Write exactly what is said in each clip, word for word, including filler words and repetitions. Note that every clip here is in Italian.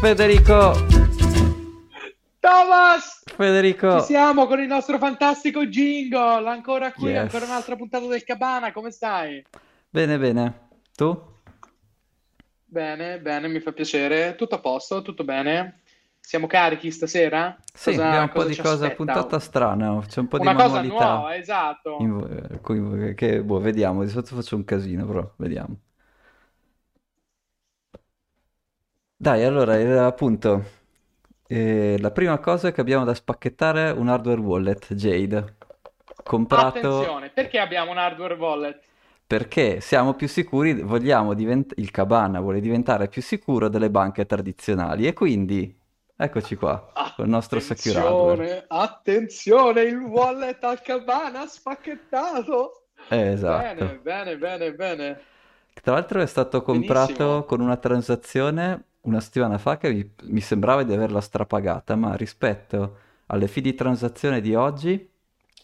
Federico. Thomas! Federico. Ci siamo con il nostro fantastico jingle, ancora qui, yes. Ancora un'altra puntata del Cabana, come stai? Bene, bene. Tu? Bene, bene, mi fa piacere. Tutto a posto, tutto bene. Siamo carichi stasera? Sì, cosa, abbiamo un po' di cosa, puntata strana, c'è un po' Una di manualità. Una cosa nuova, esatto. In, che, boh, vediamo, di solito faccio un casino, però vediamo. Dai, allora, appunto, eh, la prima cosa è che abbiamo da spacchettare un hardware wallet, Jade. Comprato... Attenzione, perché abbiamo un hardware wallet? Perché siamo più sicuri, vogliamo divent... il Cabana vuole diventare più sicuro delle banche tradizionali e quindi... Eccoci qua, con il nostro secure hardware. Attenzione, il wallet al Cabana spacchettato! Esatto. Bene, bene, bene, bene. Tra l'altro è stato comprato Benissimo. Con una transazione una settimana fa che mi, mi sembrava di averla strapagata, ma rispetto alle fee di transazione di oggi,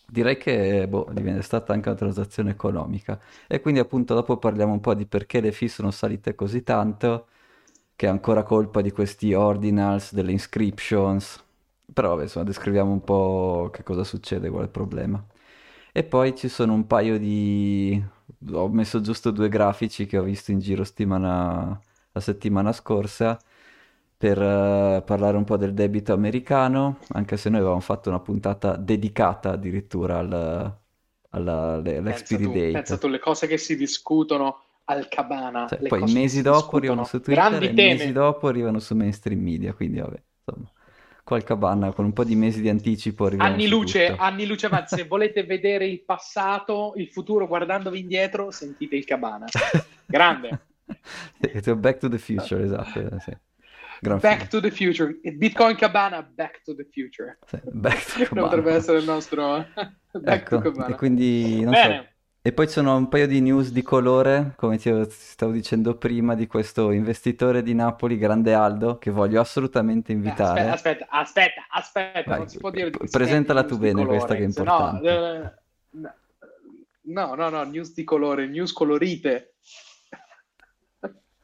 direi che boh, è stata anche una transazione economica. E quindi appunto dopo parliamo un po' di perché le fee sono salite così tanto... che è ancora colpa di questi ordinals, delle inscriptions, però vabbè, insomma, descriviamo un po' che cosa succede, qual è il problema. E poi ci sono un paio di... ho messo giusto due grafici che ho visto in giro settimana... la settimana scorsa per uh, parlare un po' del debito americano, anche se noi avevamo fatto una puntata dedicata addirittura al... alla... all'expiry date. Pensa tu, le cose che si discutono... al Cabana, cioè, poi mesi dopo arrivano su Twitter e mesi dopo arrivano su mainstream media, quindi vabbè, insomma, col Cabana con un po' di mesi di anticipo arriviamo anni luce, tutto. anni luce, ma se volete vedere il passato, il futuro guardandovi indietro, sentite il Cabana. Grande. Back to the future, esatto, sì. Gran back film. To the future, Bitcoin Cabana, back to the future. Sì, back to Cabana. Potrebbe essere il nostro back ecco, to Cabana. E quindi non Bene. So E poi ci sono un paio di news di colore, come ti stavo dicendo prima, di questo investitore di Napoli, grande Aldo, che voglio assolutamente invitare. Aspetta, aspetta, aspetta, aspetta Vai, non si può dire... Presentala tu bene colore, questa che è importante. No, eh, no, no, no, news di colore, news colorite.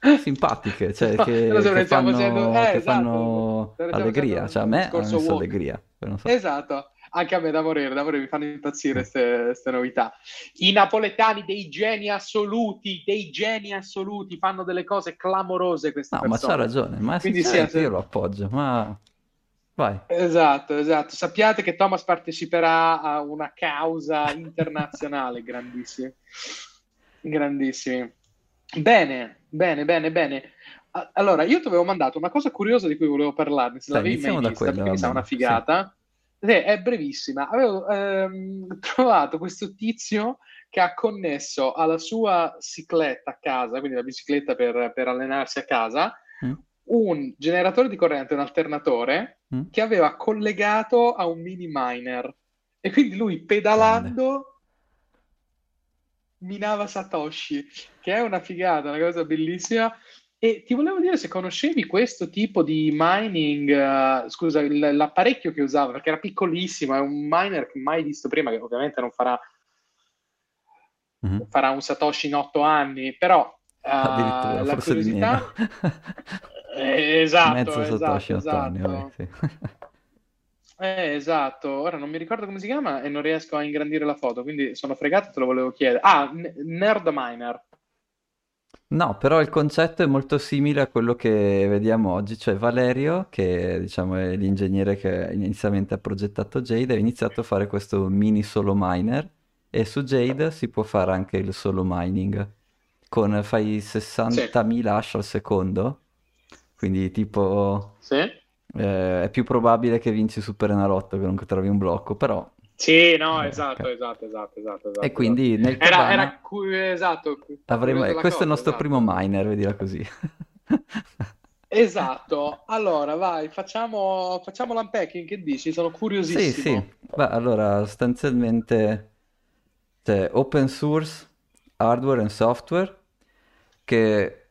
Simpatiche, cioè no, che, so, che fanno, facendo... eh, che esatto, fanno allegria, cioè a me ha messo allegria. Non so. Esatto. Anche a me da morire, da morire, mi fanno impazzire queste novità. I napoletani dei geni assoluti, dei geni assoluti, fanno delle cose clamorose queste no, persone. No, ma c'ha ragione, ma quindi sì, se... io lo appoggio, ma vai. Esatto, esatto. Sappiate che Thomas parteciperà a una causa internazionale, grandissimi, grandissimi. Bene, bene, bene, bene. Allora, io ti avevo mandato una cosa curiosa di cui volevo parlarne, se l'avevi mai vista, quello, perché mi sa una figata. Sì. Eh, è brevissima. Avevo ehm, trovato questo tizio che ha connesso alla sua cicletta a casa, quindi la bicicletta per, per allenarsi a casa, mm. un generatore di corrente, un alternatore, mm. che aveva collegato a un mini miner. E quindi lui pedalando minava Satoshi, che è una figata, una cosa bellissima. E ti volevo dire se conoscevi questo tipo di mining, uh, scusa, l- l'apparecchio che usava, perché era piccolissimo, è un miner che mai visto prima, che ovviamente non farà, mm-hmm. farà un Satoshi in otto anni, però uh, ah, la curiosità... eh, esatto, Mezzo esatto, Satoshi otto esatto. anni, vabbè, sì. eh, esatto, ora non mi ricordo come si chiama e non riesco a ingrandire la foto, quindi sono fregato, te lo volevo chiedere. Ah, n- Nerd Miner. No, però il concetto è molto simile a quello che vediamo oggi, cioè Valerio, che diciamo è l'ingegnere che inizialmente ha progettato Jade, ha iniziato a fare questo mini solo miner e su Jade si può fare anche il solo mining, con fai sessantamila sì. hash al secondo, quindi tipo sì. eh, è più probabile che vinci Superenalotto che non trovi un blocco, però... Sì, no, eh, esatto, okay. esatto, esatto, esatto, esatto. E quindi nel Cabana... Era, era cu- esatto. Avremo... Questo cosa, è il nostro esatto. primo miner, vedila così. Esatto. Allora, vai, facciamo, facciamo l'unpacking, che dici? Sono curiosissimo. Sì, sì. Beh, allora, sostanzialmente, cioè, open source, hardware and software, che...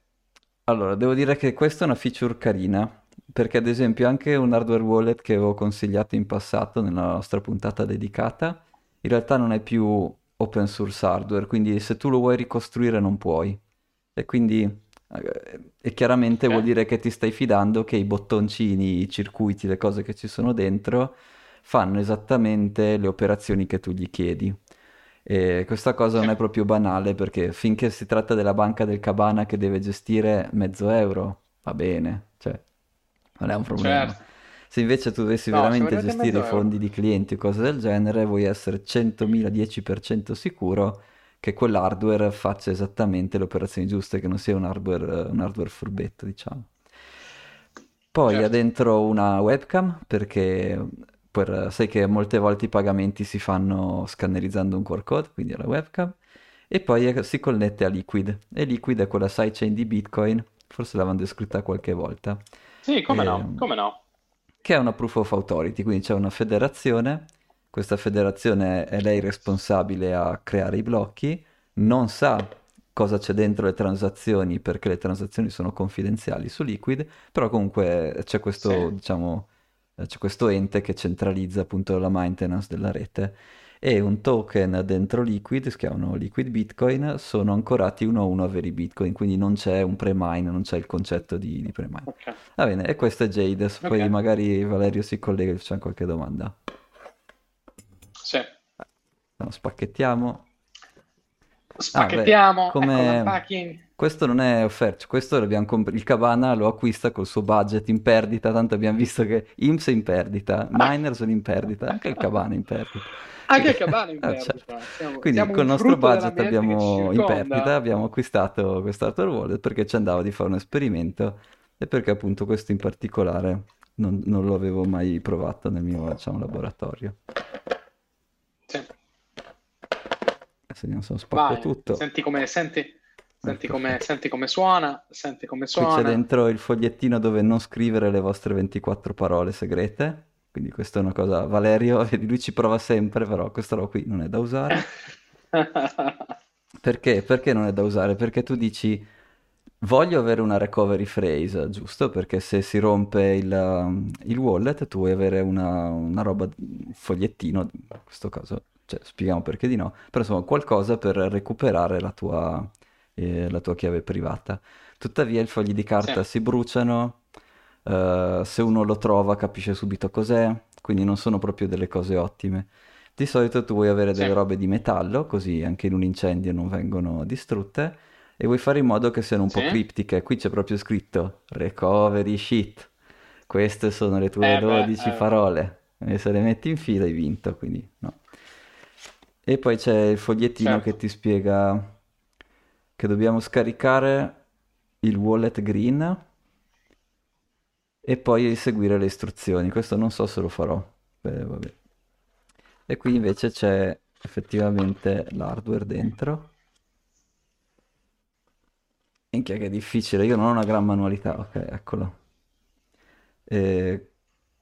Allora, devo dire che questa è una feature carina. Perché ad esempio anche un hardware wallet che avevo consigliato in passato nella nostra puntata dedicata in realtà non è più open source hardware, quindi se tu lo vuoi ricostruire non puoi, e quindi E chiaramente okay. vuol dire che ti stai fidando che i bottoncini, i circuiti, le cose che ci sono dentro fanno esattamente le operazioni che tu gli chiedi. E questa cosa non è proprio banale, perché finché si tratta della banca del Cabana che deve gestire mezzo euro, va bene, cioè non è un problema. Certo. Se invece tu dovessi no, veramente gestire i fondi di clienti o cose del genere, vuoi essere centomila dieci per cento sicuro che quell'hardware faccia esattamente le operazioni giuste, che non sia un hardware, un hardware furbetto, diciamo. Poi certo. ha dentro una webcam, perché... Per, sai che molte volte i pagamenti si fanno scannerizzando un Q R code, quindi alla webcam, e poi è, si connette a Liquid, e Liquid è quella sidechain di Bitcoin, forse l'avevamo descritta qualche volta. Sì, come, e, no, come no. Che è una proof of authority, quindi c'è una federazione, questa federazione è lei responsabile a creare i blocchi, non sa cosa c'è dentro le transazioni perché le transazioni sono confidenziali su Liquid, però comunque c'è questo, sì. diciamo... c'è questo ente che centralizza appunto la maintenance della rete, e un token dentro Liquid, si chiamano Liquid Bitcoin, sono ancorati uno a uno a veri Bitcoin, quindi non c'è un pre-mine, non c'è il concetto di, di pre-mine. Okay. Va bene, e questo è Jade, poi okay. magari Valerio si collega e facciamo qualche domanda. Sì. No, spacchettiamo. Spacchettiamo, ah, come... ecco questo non è offerto, questo l'abbiamo comp- il Cabana lo acquista col suo budget in perdita, tanto abbiamo visto che I N P S è in perdita, Miner sono in perdita, anche il Cabana è in perdita. Anche il Cabana è in perdita. Ah, certo. siamo, Quindi siamo col nostro budget abbiamo in perdita, abbiamo acquistato questo hardware wallet perché ci andava di fare un esperimento e perché appunto questo in particolare non, non lo avevo mai provato nel mio diciamo, laboratorio. Sì. Non so, spacco Vai, tutto. Senti come senti, senti come senti come suona, senti come suona. Qui c'è dentro il fogliettino dove non scrivere le vostre ventiquattro parole segrete. Quindi questa è una cosa Valerio, lui ci prova sempre, però questa roba qui non è da usare. Perché? Perché non è da usare? Perché tu dici voglio avere una recovery phrase, giusto? Perché se si rompe il, il wallet tu vuoi avere una, una roba, un fogliettino, in questo caso cioè spieghiamo perché di no, però insomma qualcosa per recuperare la tua, eh, la tua chiave privata. Tuttavia i fogli di carta sì. si bruciano, eh, se uno lo trova capisce subito cos'è, quindi non sono proprio delle cose ottime. Di solito tu vuoi avere sì. delle robe di metallo, così anche in un incendio non vengono distrutte, e vuoi fare in modo che siano un sì. po' criptiche. Qui c'è proprio scritto recovery sheet, queste sono le tue eh, dodici beh, eh, parole, e se le metti in fila hai vinto, quindi no. E poi c'è il fogliettino certo. che ti spiega che dobbiamo scaricare il wallet green e poi seguire le istruzioni. Questo non so se lo farò. Beh, vabbè. E qui invece c'è effettivamente l'hardware dentro. Minchia che è difficile, io non ho una gran manualità. Ok, eccolo. E...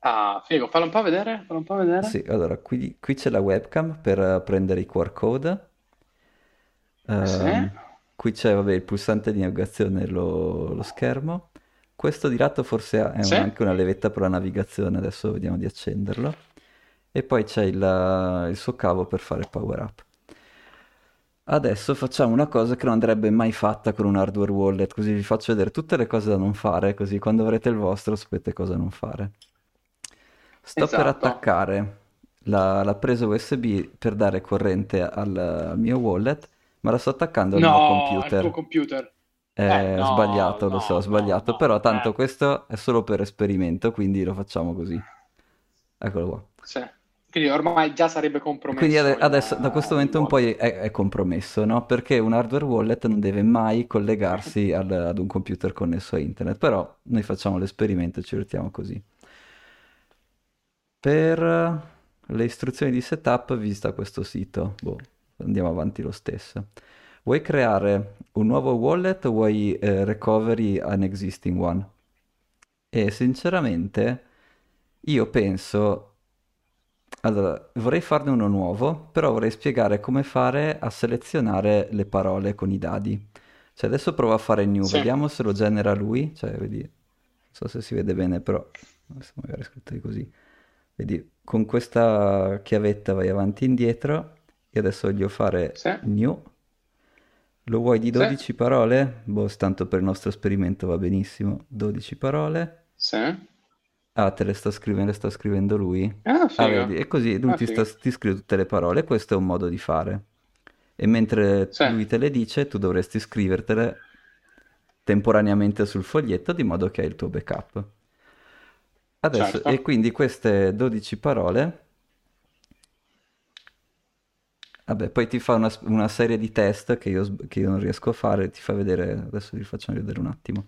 Ah, figo, fallo un po' vedere, fallo un po' vedere. Sì, allora, qui, qui c'è la webcam per prendere i Q R code. Uh, sì. Qui c'è, vabbè, il pulsante di navigazione, lo, lo schermo. Questo di lato forse è sì. un, anche una levetta per la navigazione, adesso vediamo di accenderlo. E poi c'è il, il suo cavo per fare power up. Adesso facciamo una cosa che non andrebbe mai fatta con un hardware wallet, così vi faccio vedere tutte le cose da non fare, così quando avrete il vostro sapete cosa non fare. Sto esatto. per attaccare la, la presa U S B per dare corrente al, al mio wallet, ma la sto attaccando al no, mio computer. No, al tuo computer. È eh, no, sbagliato, no, lo so, sbagliato, no, però tanto eh. questo è solo per esperimento, quindi lo facciamo così. Eccolo qua. Sì. Quindi ormai già sarebbe compromesso. Quindi ad- adesso, da questo momento in poi è, è compromesso, no? Perché un hardware wallet non deve mai collegarsi al, ad un computer connesso a internet, però noi facciamo l'esperimento e ci mettiamo così. Per le istruzioni di setup visita questo sito, boh, andiamo avanti lo stesso. Vuoi creare un nuovo wallet o vuoi eh, recovery an existing one? E sinceramente io penso, allora vorrei farne uno nuovo, però vorrei spiegare come fare a selezionare le parole con i dadi. Cioè adesso provo a fare new, sì. vediamo se lo genera lui, cioè vedi, non so se si vede bene però, magari è scritto così. Vedi, con questa chiavetta vai avanti e indietro, e adesso voglio fare sì. new, Lo vuoi di dodici sì. parole? Boh, tanto per il nostro esperimento va benissimo. dodici parole. Sì. Ah, te le sta scrivendo, le sta scrivendo lui. Ah, figa. Ah, vedi, è così, lui ah, ti, sta, ti scrive tutte le parole, questo è un modo di fare. E mentre sì. lui te le dice, tu dovresti scrivertele temporaneamente sul foglietto, di modo che hai il tuo backup. Adesso, certo. E quindi queste dodici parole... Vabbè, poi ti fa una, una serie di test che io, che io non riesco a fare, ti fa vedere, adesso vi faccio vedere un attimo,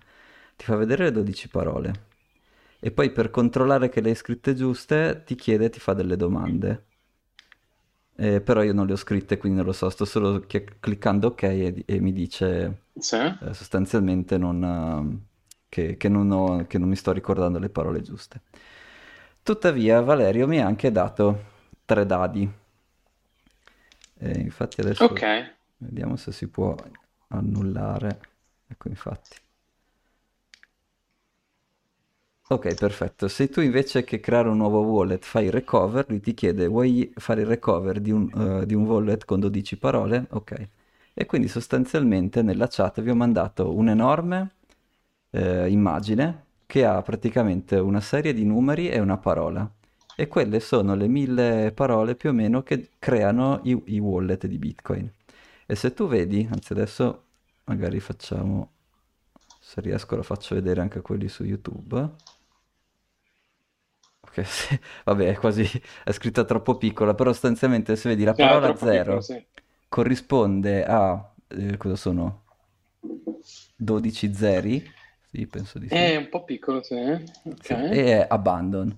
ti fa vedere le dodici parole e poi per controllare che le hai scritte giuste ti chiede, ti fa delle domande, eh, però io non le ho scritte quindi non lo so, sto solo chi- cliccando ok e, e mi dice sì. eh, sostanzialmente non, che, che, non ho, che non mi sto ricordando le parole giuste. Tuttavia Valerio mi ha anche dato tre dadi. E infatti adesso okay. vediamo se si può annullare. Ecco, infatti. Ok, perfetto. Se tu invece che creare un nuovo wallet fai il recover, lui ti chiede vuoi fare il recover di un, uh, di un wallet con dodici parole? Ok. E quindi sostanzialmente nella chat vi ho mandato un'enorme eh, immagine che ha praticamente una serie di numeri e una parola. E quelle sono le mille parole più o meno che creano i, i wallet di Bitcoin. E se tu vedi, anzi adesso magari facciamo, se riesco lo faccio vedere anche quelli su YouTube. Ok, sì, vabbè, è quasi, è scritta troppo piccola, però sostanzialmente se vedi la sì, parola zero piccolo, sì. corrisponde a, eh, cosa sono? dodici zeri? Sì, penso di sì. È un po' piccolo, sì. Okay. Sì, e è abandon.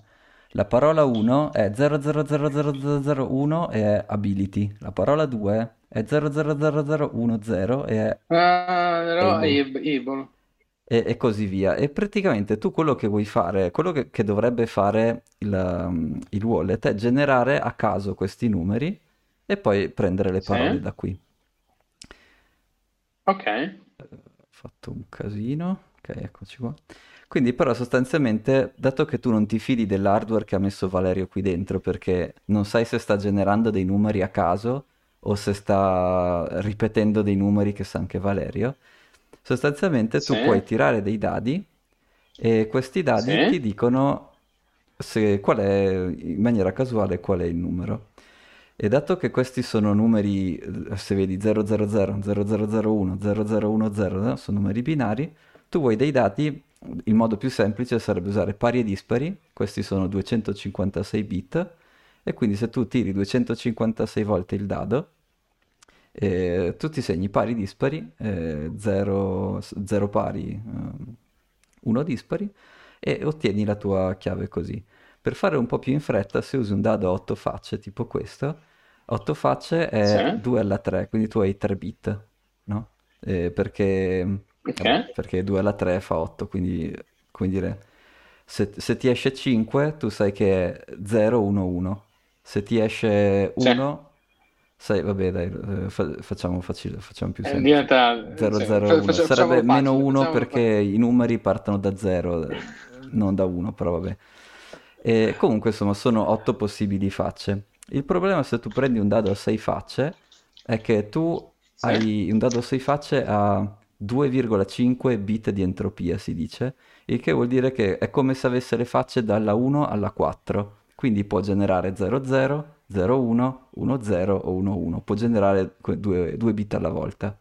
La parola uno è zero zero zero zero zero uno e è ability. La parola due è zero zero zero zero uno zero e è ah, able. E, e così via. E praticamente tu quello che vuoi fare, quello che, che dovrebbe fare il, il wallet è generare a caso questi numeri e poi prendere le parole sì. da qui. Ok. Ho fatto un casino. Ok, eccoci qua. Quindi però sostanzialmente, dato che tu non ti fidi dell'hardware che ha messo Valerio qui dentro, perché non sai se sta generando dei numeri a caso o se sta ripetendo dei numeri che sa anche Valerio, sostanzialmente tu sì. puoi tirare dei dadi e questi dadi sì. ti dicono se, qual è, in maniera casuale qual è il numero. E dato che questi sono numeri, se vedi zero zero zero, zero zero zero uno, zero zero uno zero, sono numeri binari, tu vuoi dei dati... Il modo più semplice sarebbe usare pari e dispari, questi sono duecentocinquantasei bit e quindi se tu tiri duecentocinquantasei volte il dado eh, tu ti segni pari dispari, zero eh, pari, uno eh, dispari e ottieni la tua chiave così. Per fare un po' più in fretta se usi un dado a otto facce tipo questo, otto facce è sì. due alla tre, quindi tu hai tre bit, no? Eh, perché... Okay. Perché due alla tre fa otto, quindi come dire, se, se ti esce cinque tu sai che è zero uno uno, se ti esce uno sì. sai, vabbè dai, fa, facciamo facile, facciamo più semplice, zero zero uno sarebbe meno uno perché i numeri partono da zero non da uno, però vabbè. E comunque insomma sono otto possibili facce. Il problema se tu prendi un dado a sei facce è che tu sì. hai un dado a sei facce a due virgola cinque bit di entropia si dice, il che vuol dire che è come se avesse le facce dalla uno alla quattro, quindi può generare zero zero, zero uno, uno zero o uno uno, può generare due, due bit alla volta.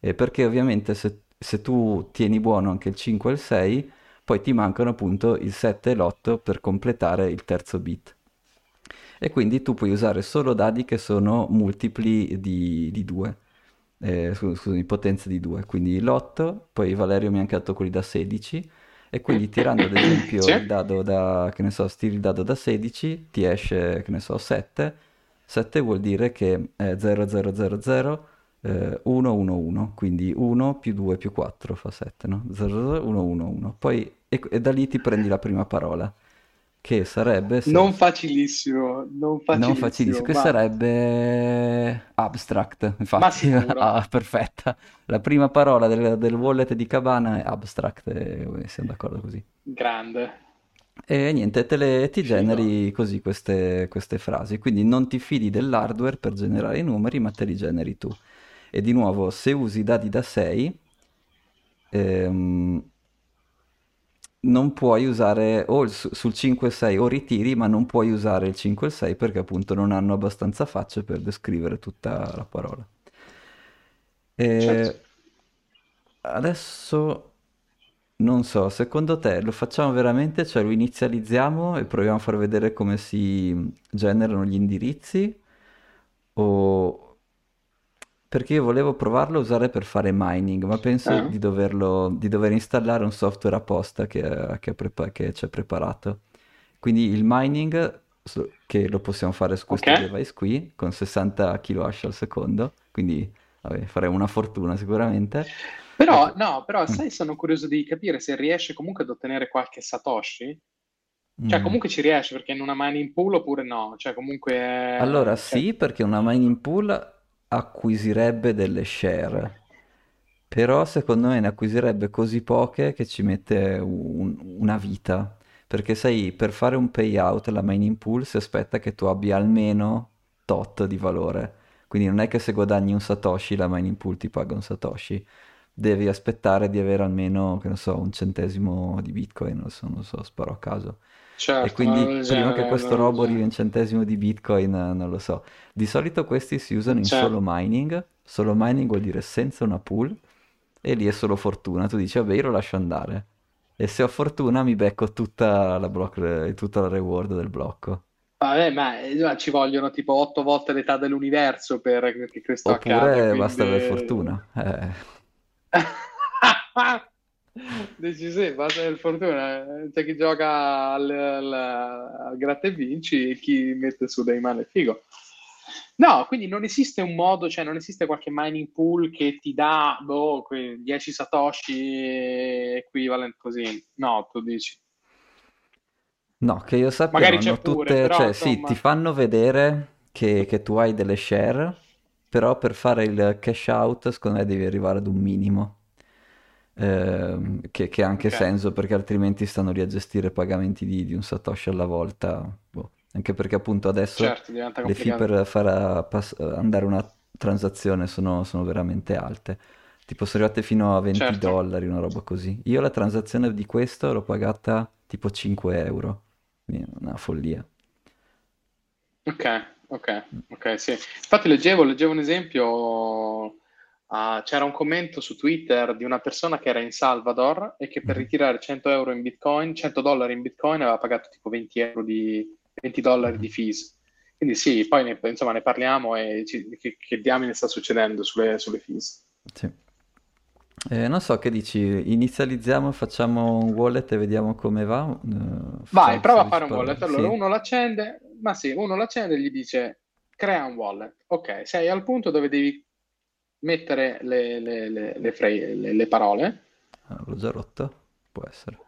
E perché ovviamente se, se tu tieni buono anche il cinque e il sei, poi ti mancano appunto il sette e l'otto per completare il terzo bit. E quindi tu puoi usare solo dadi che sono multipli di, di due. Eh, scusami, potenza di due, quindi l'otto, poi Valerio mi ha anche dato quelli da sedici e quindi tirando ad esempio sì. il dado da, che ne so, tiri il dado da sedici ti esce, che ne so, sette, sette vuol dire che è zero zero zero zero eh, uno uno uno, quindi uno più due più quattro fa sette, no? zero zero uno uno uno, poi e, e da lì ti prendi la prima parola che sarebbe se... non facilissimo non facilissimo, non facilissimo che ma... sarebbe abstract, infatti ah, perfetta, la prima parola del, del wallet di Cabana è abstract, eh, siamo d'accordo così, grande. E niente, te le, ti generi così queste, queste frasi, quindi non ti fidi dell'hardware per generare i numeri ma te li generi tu. E di nuovo, se usi i dadi da sei, ehm, non puoi usare o il, sul cinque e sei o ritiri, ma non puoi usare il cinque e il sei perché appunto non hanno abbastanza facce per descrivere tutta la parola. E certo. Adesso non so, secondo te lo facciamo veramente? Cioè lo inizializziamo e proviamo a far vedere come si generano gli indirizzi? O... perché io volevo provarlo a usare per fare mining, ma penso eh. di doverlo, di dover installare un software apposta che, che, prepa- che ci è preparato. Quindi il mining, che lo possiamo fare su questo okay. device qui, con sessanta kilohash al secondo, quindi vabbè, faremo una fortuna sicuramente. Però, no, però sai, sono curioso di capire se riesce comunque ad ottenere qualche satoshi. Cioè mm. comunque ci riesce perché in una mining pool oppure no? Cioè comunque... Allora cioè... sì, perché una mining pool acquisirebbe delle share. Però secondo me ne acquisirebbe così poche che ci mette un, una vita. Perché sai, per fare un payout la mining pool si aspetta che tu abbia almeno tot di valore. Quindi non è che se guadagni un satoshi la mining pool ti paga un satoshi. Devi aspettare di avere almeno, che non so, un centesimo di bitcoin, non so, non so sparo a caso. Certo, e quindi prima genere, che questo robo arrivi un centesimo di bitcoin, non lo so. Di solito questi si usano in certo. solo mining, solo mining vuol dire senza una pool, e lì è solo fortuna. Tu dici, vabbè, io lo lascio andare, e se ho fortuna mi becco tutta la, block, tutta la reward del blocco. Vabbè, ma ci vogliono tipo otto volte l'età dell'universo per che questo oppure accada. Oppure quindi... basta avere fortuna, eh... dici sì, basta per fortuna. C'è chi gioca al, al, al gratta e vinci e chi mette su dei mani figo. No, quindi non esiste un modo, cioè non esiste qualche mining pool che ti dà boh, dieci satoshi equivalent così. No, tu dici no, che io sappia. Magari c'è tutte, pure, però, cioè, insomma... sì, ti fanno vedere che, che tu hai delle share. Però per fare il cash out, secondo me, devi arrivare ad un minimo, eh, che, che ha anche okay. senso, perché altrimenti stanno lì a gestire pagamenti di, di un satoshi alla volta. Boh. Anche perché appunto adesso certo, le fee per far pass- andare una transazione sono, sono veramente alte. Tipo sono arrivate fino a venti certo. dollari, una roba così. Io la transazione di questo l'ho pagata tipo cinque euro, quindi una follia. Ok. Ok, ok, sì. Infatti leggevo, leggevo un esempio, uh, c'era un commento su Twitter di una persona che era in Salvador e che per ritirare cento euro in bitcoin, cento dollari in bitcoin aveva pagato tipo venti euro di, venti dollari di fees. Quindi sì, poi ne, insomma ne parliamo e ci, che, che diamine sta succedendo sulle, sulle fees. Sì. Eh, non so, che dici? Inizializziamo, facciamo un wallet e vediamo come va? Uh, Vai, prova a fare un wallet. Allora sì. uno l'accende... Ma sì, uno l'accende e gli dice crea un wallet. Ok, sei al punto dove devi mettere le, le, le, le, fre- le, le parole. Ah, l'ho già rotto? Può essere.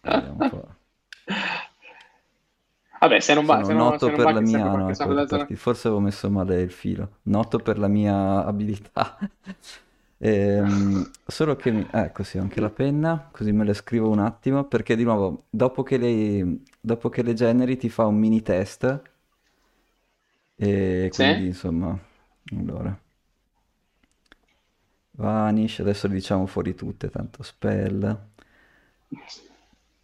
Vediamo un po'. Vabbè, se non va... Sono se non, noto se non per va, la mia... No, ecco, per... Forse avevo messo male il filo. Noto per la mia abilità. Ehm, solo che mi... eh, così ho anche la penna, così me le scrivo un attimo, perché di nuovo dopo che le, dopo che le generi ti fa un mini test e quindi sì. insomma allora vanish, adesso le diciamo fuori tutte, tanto spell,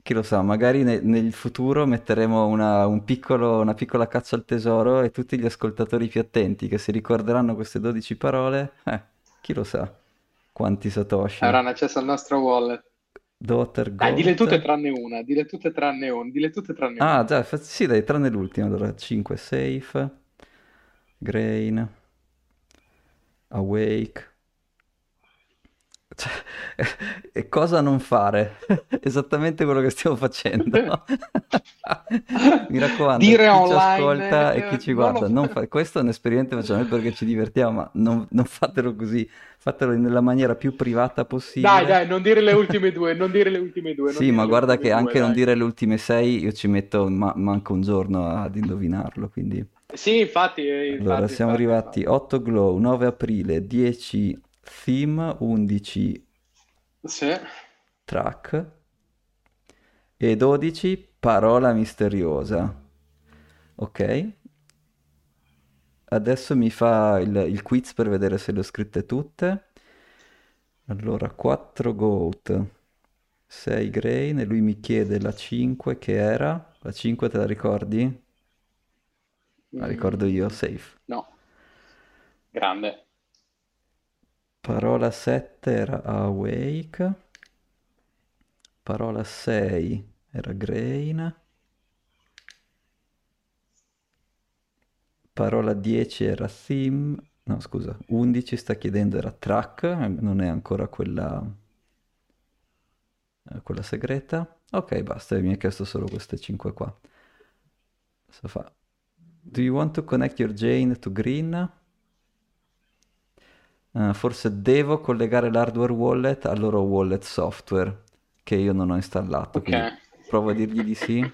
chi lo sa, magari ne, nel futuro metteremo una, un piccolo, una piccola caccia al tesoro e tutti gli ascoltatori più attenti che si ricorderanno queste dodici parole eh, chi lo sa quanti satoshi avranno accesso al nostro wallet. Dotter, dai, dille tutte tranne una, dille tutte tranne una, dille tutte tranne una. Ah, già, sì, dai, tranne l'ultima. Allora, cinque safe, grain, awake. Cioè, e cosa non fare? Esattamente quello che stiamo facendo. Mi raccomando, dire chi online, ci ascolta eh, e chi ci guarda, non lo... non fa... questo è un esperimento che facciamo noi perché ci divertiamo, ma non, non fatelo così, fatelo nella maniera più privata possibile. Dai, dai, non dire le ultime due, non dire le ultime due. Sì, ma guarda che anche due, non dai. dire le ultime sei, io ci metto ma- manco un giorno ad indovinarlo, quindi... Sì, infatti... infatti allora, siamo infatti, arrivati infatti. otto glow, nove aprile, dieci... theme, undici sì. track e dodici parola misteriosa. Ok, Adesso mi fa il, il quiz per vedere se le ho scritte tutte. Allora, quattro goat, sei grain, e lui mi chiede la cinque che era. La cinque te la ricordi? La ricordo io, safe. No. Grande. Parola sette era awake. Parola sei era grain. Parola dieci era theme, no scusa, undici sta chiedendo era track, non è ancora quella, quella segreta. Ok, basta, mi ha chiesto solo queste cinque qua. Cosa fa? Do you want to connect your Jane to Green? Uh, forse devo collegare l'hardware wallet al loro wallet software, che io non ho installato, okay. Quindi provo a dirgli di sì.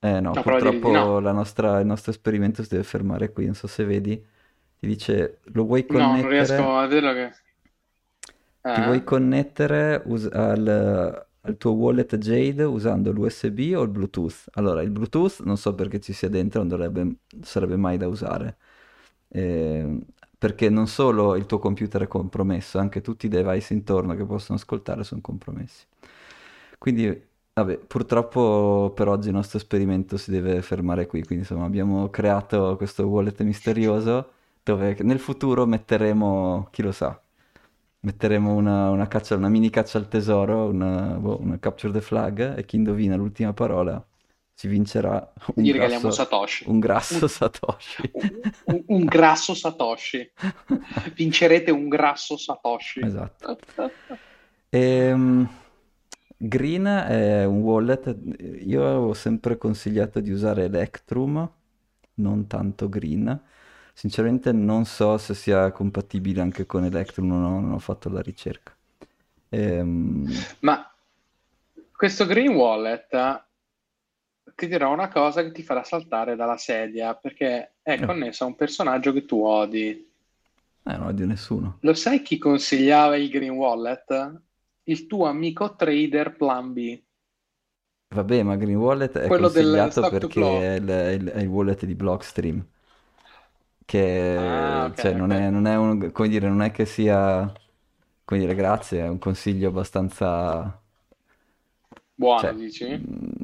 Eh no, no purtroppo no. La nostra, il nostro esperimento si deve fermare qui, non so se vedi, ti dice lo vuoi connettere? No, non riesco a dirlo che... Eh. Ti vuoi connettere us- al, al tuo wallet Jade usando l'U S B o il Bluetooth? Allora, il Bluetooth non so perché ci sia dentro, non dovrebbe, sarebbe mai da usare, eh, perché non solo il tuo computer è compromesso, anche tutti i device intorno che possono ascoltare sono compromessi. Quindi... Vabbè, purtroppo per oggi il nostro esperimento si deve fermare qui, quindi insomma abbiamo creato questo wallet misterioso dove nel futuro metteremo, chi lo sa, metteremo una, una, caccia, una mini caccia al tesoro, una, boh, una capture the flag, e chi indovina l'ultima parola ci vincerà un gli grasso, regaliamo Satoshi. Un grasso un, Satoshi. Un, un grasso Satoshi. Vincerete un grasso Satoshi. Esatto. Ehm... Green è un wallet, io avevo sempre consigliato di usare Electrum, non tanto Green. Sinceramente non so se sia compatibile anche con Electrum, non ho, non ho fatto la ricerca. Ehm... Ma questo Green Wallet, ti dirò una cosa che ti farà saltare dalla sedia, perché è connesso eh. a un personaggio che tu odi. Eh, non odio nessuno. Lo sai chi consigliava il Green Wallet? Il tuo amico trader Plan B. Vabbè, ma Green Wallet è quello consigliato perché è il, è, il, è il wallet di Blockstream, che ah, okay, cioè, okay. Non è, non è un, come dire, non è che sia, come dire, grazie, è un consiglio abbastanza buono, cioè, dici?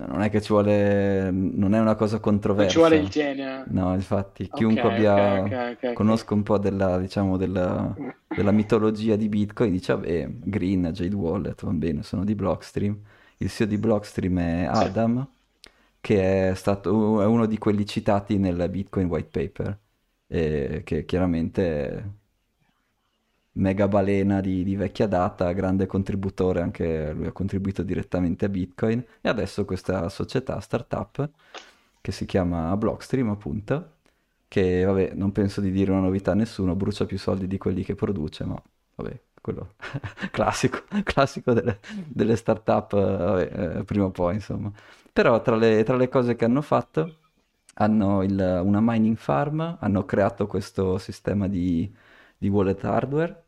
Non è che ci vuole, non è una cosa controversa. Non ci vuole il genio. No, infatti, okay, chiunque abbia okay, okay, okay, conosco okay. un po' della, diciamo, della, della mitologia di Bitcoin, dice, vabbè, Green, Jade Wallet, va bene, sono di Blockstream. Il C E O di Blockstream è Adam, sì. che è stato è uno di quelli citati nel Bitcoin White Paper, e che chiaramente è mega balena di, di vecchia data, grande contributore, anche lui ha contribuito direttamente a Bitcoin, e adesso questa società startup che si chiama Blockstream, appunto, che vabbè, non penso di dire una novità a nessuno, brucia più soldi di quelli che produce, ma vabbè, quello classico, classico delle, delle startup, vabbè, eh, prima o poi, insomma. Però tra le, tra le cose che hanno fatto, hanno il, una mining farm, hanno creato questo sistema di di wallet hardware,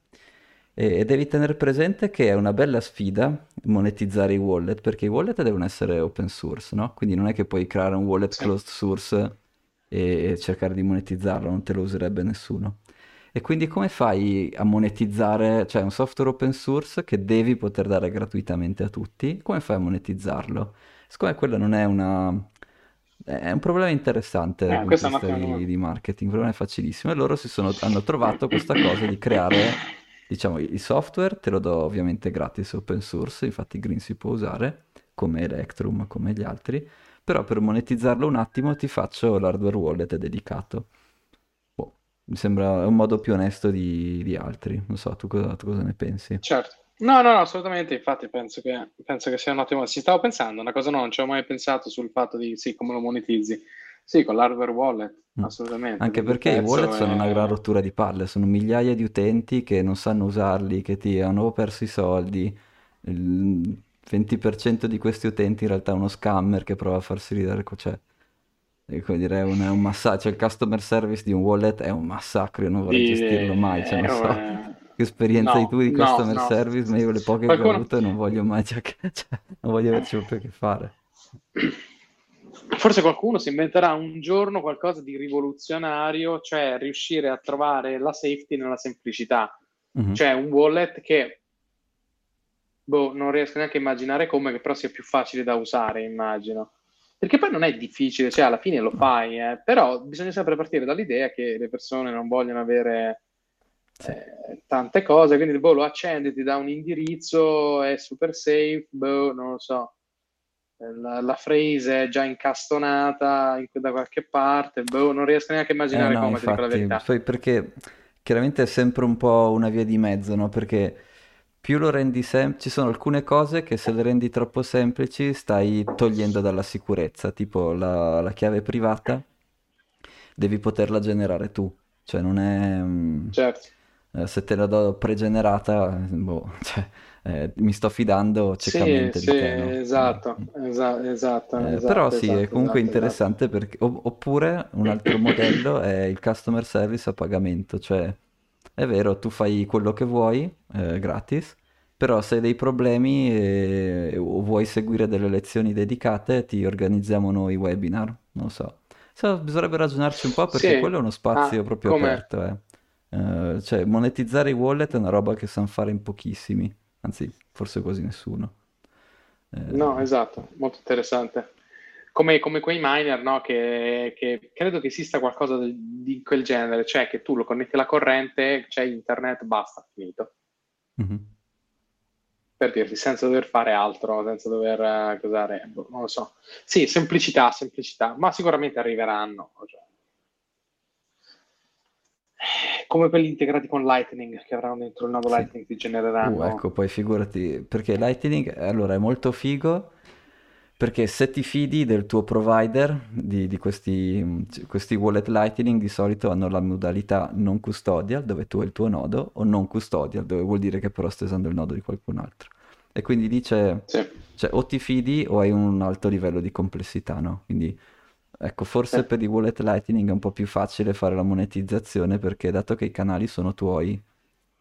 e, e devi tenere presente che è una bella sfida monetizzare i wallet, perché i wallet devono essere open source, no? Quindi non è che puoi creare un wallet closed source e, e cercare di monetizzarlo, non te lo userebbe nessuno. E quindi come fai a monetizzare, cioè un software open source che devi poter dare gratuitamente a tutti, come fai a monetizzarlo? Siccome quella non è una... È un problema interessante eh, questo è un di, di marketing, un problema facilissimo, e loro si sono, hanno trovato questa cosa di creare, diciamo, il software, te lo do ovviamente gratis, open source, infatti Green si può usare come Electrum, come gli altri, però per monetizzarlo un attimo ti faccio l'hardware wallet dedicato. Boh, mi sembra un modo più onesto di, di altri, non so, tu cosa, tu cosa ne pensi? Certo. No, no, no, assolutamente, infatti penso che, penso che sia un ottimo... Ci stavo pensando, una cosa no, non ci ho mai pensato sul fatto di, sì, come lo monetizzi. Sì, con l'hardware wallet, mm. assolutamente. Anche perché i wallet è... sono una gran rottura di palle, sono migliaia di utenti che non sanno usarli, che ti hanno perso i soldi. Il venti per cento di questi utenti in realtà è uno scammer che prova a farsi ridere, cioè... Come dire, è un, un massacro, cioè il customer service di un wallet è un massacro, io non vorrei sì, gestirlo mai, cioè non so... Eh... Che esperienza no, hai tu di customer no, no. service? Ma io le poche Qualcuno... che ho avute non voglio mai, cioè, non voglio averci più a che fare. Forse qualcuno si inventerà un giorno qualcosa di rivoluzionario, cioè riuscire a trovare la safety nella semplicità. Mm-hmm. Cioè un wallet che boh, non riesco neanche a immaginare come, che però sia più facile da usare, immagino. Perché poi non è difficile, cioè alla fine lo fai, eh, però bisogna sempre partire dall'idea che le persone non vogliono avere eh, tante cose, quindi boh, lo accendi, ti dà un indirizzo, è super safe, boh, non lo so. La, la frase è già incastonata in, da qualche parte, boh, non riesco neanche a immaginare eh no, come infatti, la verità. Poi perché chiaramente è sempre un po' una via di mezzo, no? Perché più lo rendi semplice, ci sono alcune cose che se le rendi troppo semplici stai togliendo dalla sicurezza, tipo la, la chiave privata devi poterla generare tu, cioè non è... Certo. Se te la do pregenerata, boh, cioè, eh, mi sto fidando ciecamente sì, di sì, te. No? Esatto, esatto, esatto, eh, esatto. Però sì, esatto, è comunque esatto, interessante esatto. Perché... Oppure un altro modello è il customer service a pagamento, cioè è vero, tu fai quello che vuoi, eh, gratis, però se hai dei problemi e... o vuoi seguire delle lezioni dedicate, ti organizziamo noi webinar, non so. So bisognerebbe ragionarci un po' perché sì. Quello è uno spazio ah, proprio com'è? aperto, eh. Uh, cioè monetizzare i wallet è una roba che sanno fare in pochissimi, anzi forse quasi nessuno. Eh... No, esatto, molto interessante. Come, come quei miner, no? Che, che credo che esista qualcosa di quel genere, cioè che tu lo connetti alla corrente, c'è internet, basta, finito. Mm-hmm. Per dirti, senza dover fare altro, senza dover uh, usare, non lo so. Sì, semplicità, semplicità, ma sicuramente arriveranno, cioè. Come quelli integrati con Lightning che avranno dentro il nodo sì. Lightning ti genereranno uh, ecco poi figurati perché Lightning allora è molto figo perché se ti fidi del tuo provider di, di questi, questi wallet Lightning di solito hanno la modalità non custodial dove tu hai il tuo nodo o non custodial dove vuol dire che però stai usando il nodo di qualcun altro e quindi dice sì. Cioè o ti fidi o hai un alto livello di complessità, no? Quindi ecco, forse eh. per i wallet Lightning è un po' più facile fare la monetizzazione perché dato che i canali sono tuoi,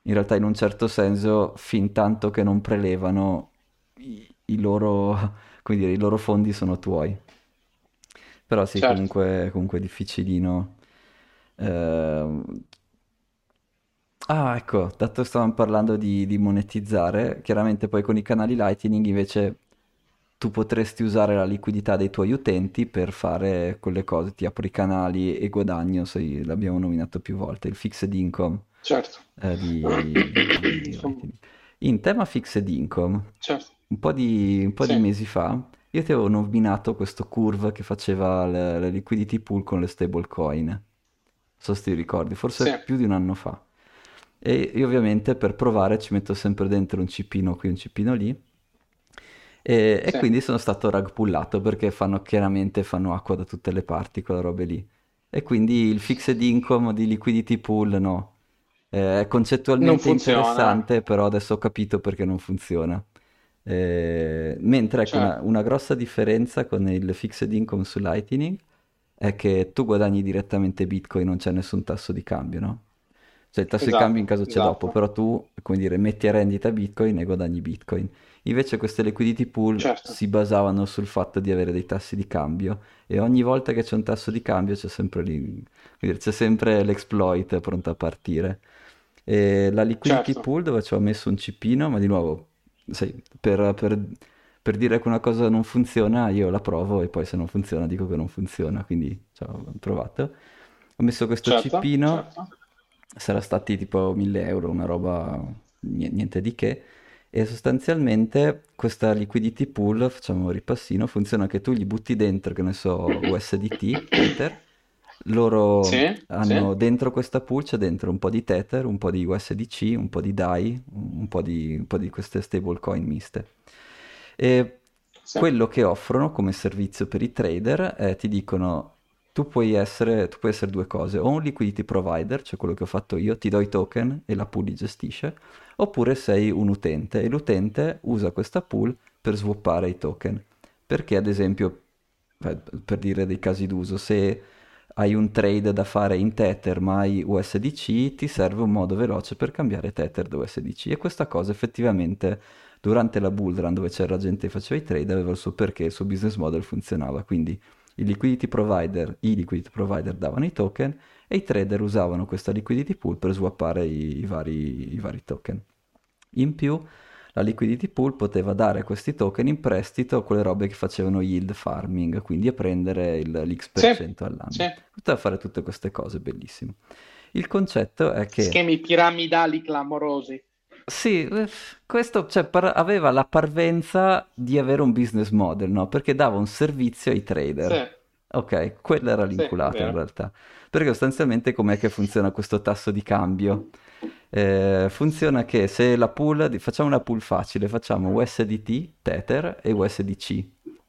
in realtà in un certo senso fin tanto che non prelevano i, i loro, come dire, i loro fondi sono tuoi. Però sì, certo. comunque, comunque è difficilino. Eh... Ah, ecco, dato che stavamo parlando di, di monetizzare, chiaramente poi con i canali Lightning invece... tu potresti usare la liquidità dei tuoi utenti per fare quelle cose, ti apri i canali e guadagno, se l'abbiamo nominato più volte, il fixed income. Certo. Eh, di, di, di In tema fixed income, certo. un po', di, un po' sì. di mesi fa, io ti avevo nominato questo Curve che faceva le, le liquidity pool con le stablecoin, non so se ti ricordi, forse sì. più di un anno fa. E io ovviamente per provare ci metto sempre dentro un cipino qui, un cipino lì, E, sì. e quindi sono stato ragpullato perché fanno chiaramente fanno acqua da tutte le parti quella roba lì e quindi il fixed income di liquidity pool no è concettualmente interessante però adesso ho capito perché non funziona e... mentre ecco, cioè. una, una grossa differenza con il fixed income su Lightning è che tu guadagni direttamente Bitcoin, non c'è nessun tasso di cambio, no? Cioè il tasso esatto, di cambio in caso esatto. c'è dopo, però tu, come dire, metti a rendita Bitcoin e guadagni Bitcoin. Invece queste liquidity pool certo. si basavano sul fatto di avere dei tassi di cambio e ogni volta che c'è un tasso di cambio c'è sempre, lì, dire, c'è sempre l'exploit pronto a partire. E la liquidity certo. pool dove ci ho messo un cipino, ma di nuovo, sai, per, per, per dire che una cosa non funziona io la provo e poi se non funziona dico che non funziona, quindi cioè, ho provato. Ho messo questo certo, cipino... Certo. sarà stati tipo mille euro, una roba niente di che, e sostanzialmente questa liquidity pool, facciamo un ripassino, funziona che tu gli butti dentro, che ne so, U S D T, Tether, loro sì, hanno sì. dentro questa pool, c'è dentro un po' di Tether, un po' di U S D C, un po' di D A I, un po' di, un po' di queste stablecoin miste. E sì. quello che offrono come servizio per i trader è, ti dicono... Tu puoi essere, tu puoi essere due cose, o un liquidity provider, cioè quello che ho fatto io, ti do i token e la pool li gestisce, oppure sei un utente e l'utente usa questa pool per swappare i token. Perché ad esempio, per dire dei casi d'uso, se hai un trade da fare in Tether ma hai U S D C, ti serve un modo veloce per cambiare Tether da U S D C e questa cosa effettivamente durante la bull run dove c'era gente che faceva i trade aveva il suo perché, il suo business model funzionava, quindi... I liquidity provider, i liquidity provider davano i token e i trader usavano questa liquidity pool per swappare i, i, vari, i vari token. In più, la liquidity pool poteva dare questi token in prestito a quelle robe che facevano yield farming, quindi a prendere il, l'X% sì, all'anno. Sì. Poteva fare tutte queste cose, bellissimo. Il concetto è che... schemi piramidali clamorosi. Sì, questo cioè, par- aveva la parvenza di avere un business model, no? Perché dava un servizio ai trader. Sì. Ok, quella era l'inculata sì, in realtà. Perché sostanzialmente com'è che funziona questo tasso di cambio? Eh, funziona che se la pool, facciamo una pool facile, facciamo U S D T, Tether e U S D C,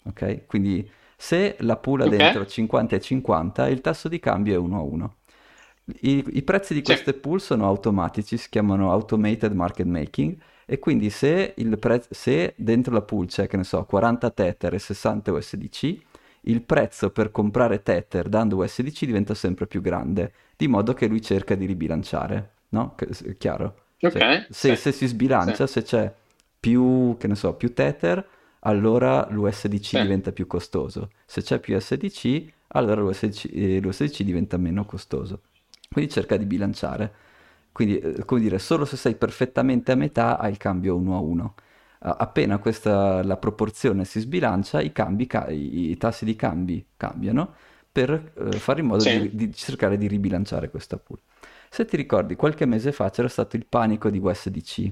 ok? Quindi se la pool ha okay. dentro cinquanta e cinquanta, il tasso di cambio è uno a uno. I, i prezzi di queste sì. pool sono automatici, si chiamano automated market making, e quindi se, il pre- se dentro la pool c'è, che ne so, quaranta Tether e sessanta U S D C, il prezzo per comprare Tether dando U S D C diventa sempre più grande, di modo che lui cerca di ribilanciare, no? È chiaro? Okay, cioè, se, sì. se si sbilancia, sì. se c'è più, che ne so, più Tether, allora l'U S D C sì. diventa più costoso. Se c'è più U S D C, allora l'U S D C, l'U S D C diventa meno costoso. Quindi cerca di bilanciare. Quindi, come dire, solo se sei perfettamente a metà hai il cambio uno a uno. Appena questa, la proporzione si sbilancia, i, cambi, ca- i tassi di cambi cambiano per eh, fare in modo sì. di, di cercare di ribilanciare questa pool. Se ti ricordi, qualche mese fa c'era stato il panico di U S D C,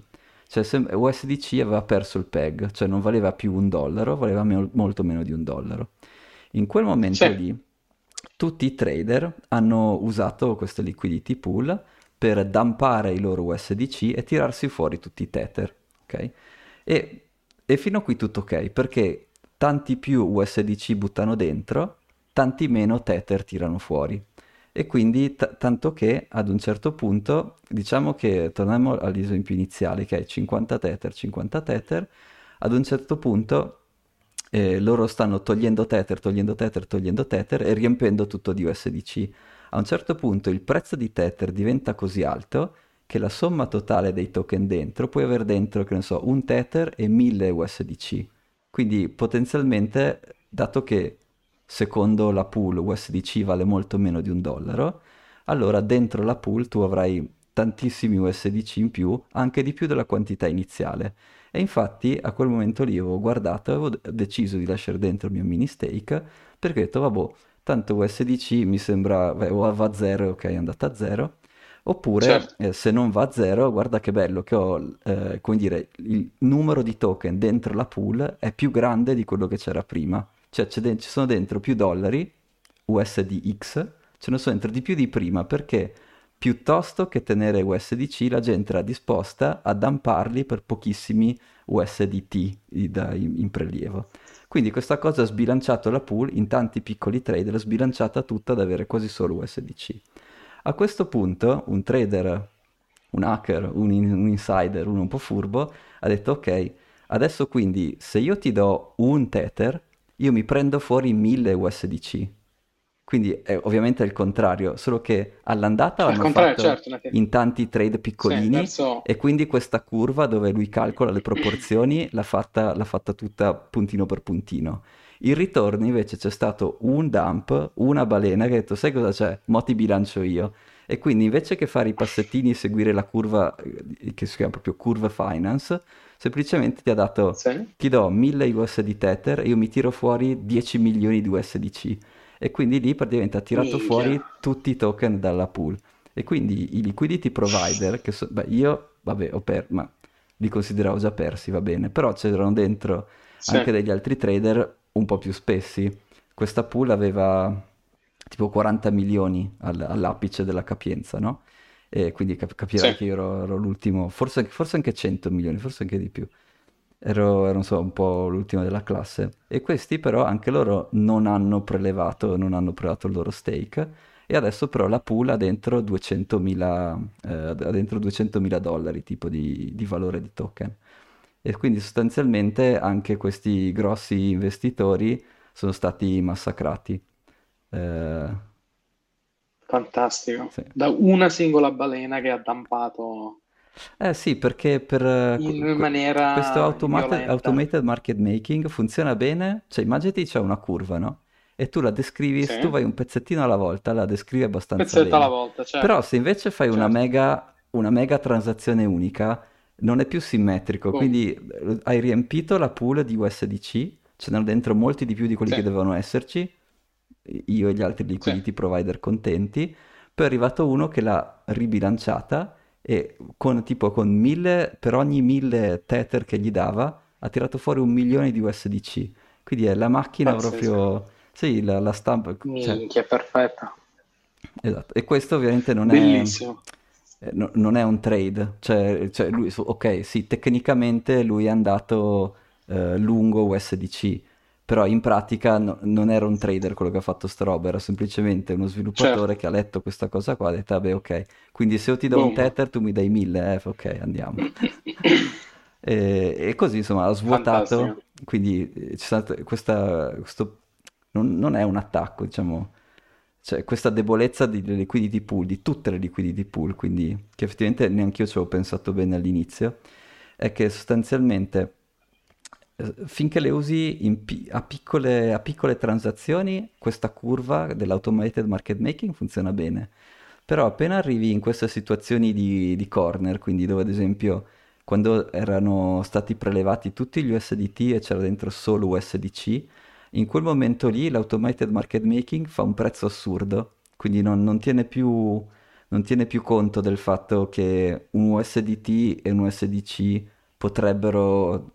cioè se, U S D C aveva perso il peg, cioè non valeva più un dollaro, valeva me- molto meno di un dollaro. In quel momento sì. lì tutti i trader hanno usato questa liquidity pool per dumpare i loro U S D C e tirarsi fuori tutti i tether, ok? E, e fino a qui tutto ok, perché tanti più U S D C buttano dentro, tanti meno tether tirano fuori, e quindi t- tanto che ad un certo punto, diciamo che torniamo all'esempio iniziale che è cinquanta tether, cinquanta tether, ad un certo punto eh, loro stanno togliendo tether, togliendo tether, togliendo tether e riempendo tutto di U S D C. A un certo punto il prezzo di tether diventa così alto che la somma totale dei token dentro, puoi avere dentro, che ne so, un tether e mille U S D C. Quindi potenzialmente, dato che secondo la pool U S D C vale molto meno di un dollaro, allora dentro la pool tu avrai tantissimi U S D C in più, anche di più della quantità iniziale. E infatti a quel momento lì avevo guardato, avevo deciso di lasciare dentro il mio mini stake, perché ho detto, vabbè, tanto U S D C mi sembra, beh, o va a zero, ok, è andata a zero. Oppure, certo. eh, se non va a zero, guarda che bello che ho, eh, come dire, il numero di token dentro la pool è più grande di quello che c'era prima. Cioè c'è de- ci sono dentro più dollari, U S D X, ce ne sono dentro di più di prima, perché piuttosto che tenere U S D C la gente era disposta a dumparli per pochissimi U S D T in prelievo. Quindi questa cosa ha sbilanciato la pool, in tanti piccoli trader, l'ha sbilanciata tutta ad avere quasi solo U S D C. A questo punto un trader, un hacker, un, in- un insider, uno un po' furbo, ha detto ok, adesso quindi se io ti do un tether, io mi prendo fuori mille U S D C. Quindi è, ovviamente è il contrario, solo che all'andata hanno fatto certo, perché... in tanti trade piccolini, sì, verso... e quindi questa curva dove lui calcola le proporzioni l'ha fatta, l'ha fatta tutta puntino per puntino. Il ritorno invece c'è stato un dump, una balena che ha detto sai cosa c'è? Mo ti bilancio io. E quindi invece che fare i passettini e seguire la curva, che si chiama proprio Curve Finance, semplicemente ti ha dato, sì. ti do mille U S D Tether e io mi tiro fuori dieci milioni di U S D C. E quindi lì praticamente ha tirato Minchia. fuori tutti i token dalla pool. E quindi i liquidity provider, che so, beh, io, vabbè, ho per, ma li consideravo già persi, va bene, però c'erano dentro sì. anche degli altri trader un po' più spessi. Questa pool aveva tipo quaranta milioni all- all'apice della capienza, no? E quindi cap- capirai sì. che io ero, ero l'ultimo, forse, forse anche cento milioni, forse anche di più. Ero, ero non so, un po' l'ultimo della classe. E questi però anche loro non hanno prelevato, non hanno prelevato il loro stake. E adesso però la pool ha dentro duecentomila, eh, dentro duecentomila dollari tipo di, di valore di token. E quindi sostanzialmente anche questi grossi investitori sono stati massacrati. Eh... Fantastico. Sì. Da una singola balena che ha dumpato... Eh sì, perché per in maniera questo automated, automated market making funziona bene. Cioè immaginati c'è una curva, no? e tu la descrivi, sì. tu vai un pezzettino alla volta, la descrivi abbastanza pezzetto bene. alla volta, certo. Però se invece fai certo. una mega, una mega transazione unica, non è più simmetrico, Bom. quindi hai riempito la pool di U S D C, ce n'erano dentro molti di più di quelli sì. che dovevano esserci, io e gli altri liquidity sì. provider contenti, poi è arrivato uno che l'ha ribilanciata e con tipo con mille, per ogni mille tether che gli dava ha tirato fuori un milione di U S D C, quindi è la macchina Pazzesco. proprio, sì, la, la stampa, cioè... minchia, perfetta, esatto, e questo ovviamente non bellissimo. è No, non è un trade, cioè, cioè lui, ok, sì, tecnicamente lui è andato eh, lungo U S D C, però in pratica no, non era un trader quello che ha fatto sta roba, era semplicemente uno sviluppatore certo. che ha letto questa cosa qua e ha detto, vabbè, ok, quindi se io ti do Boom. un tether tu mi dai mille, eh, ok, andiamo. e, e così, insomma, ha svuotato, Fantastico. quindi c'è stato questa, questo, non, non è un attacco, diciamo, cioè questa debolezza delle liquidity pool, di tutte le liquidity pool, quindi che effettivamente neanche io ci avevo pensato bene all'inizio, è che sostanzialmente finché le usi in pi- a, piccole, a piccole transazioni questa curva dell'automated market making funziona bene, però appena arrivi in queste situazioni di, di corner, quindi dove ad esempio quando erano stati prelevati tutti gli U S D T e c'era dentro solo U S D C, in quel momento lì l'automated market making fa un prezzo assurdo, quindi non, non, tiene più, non tiene più conto del fatto che un U S D T e un U S D C potrebbero,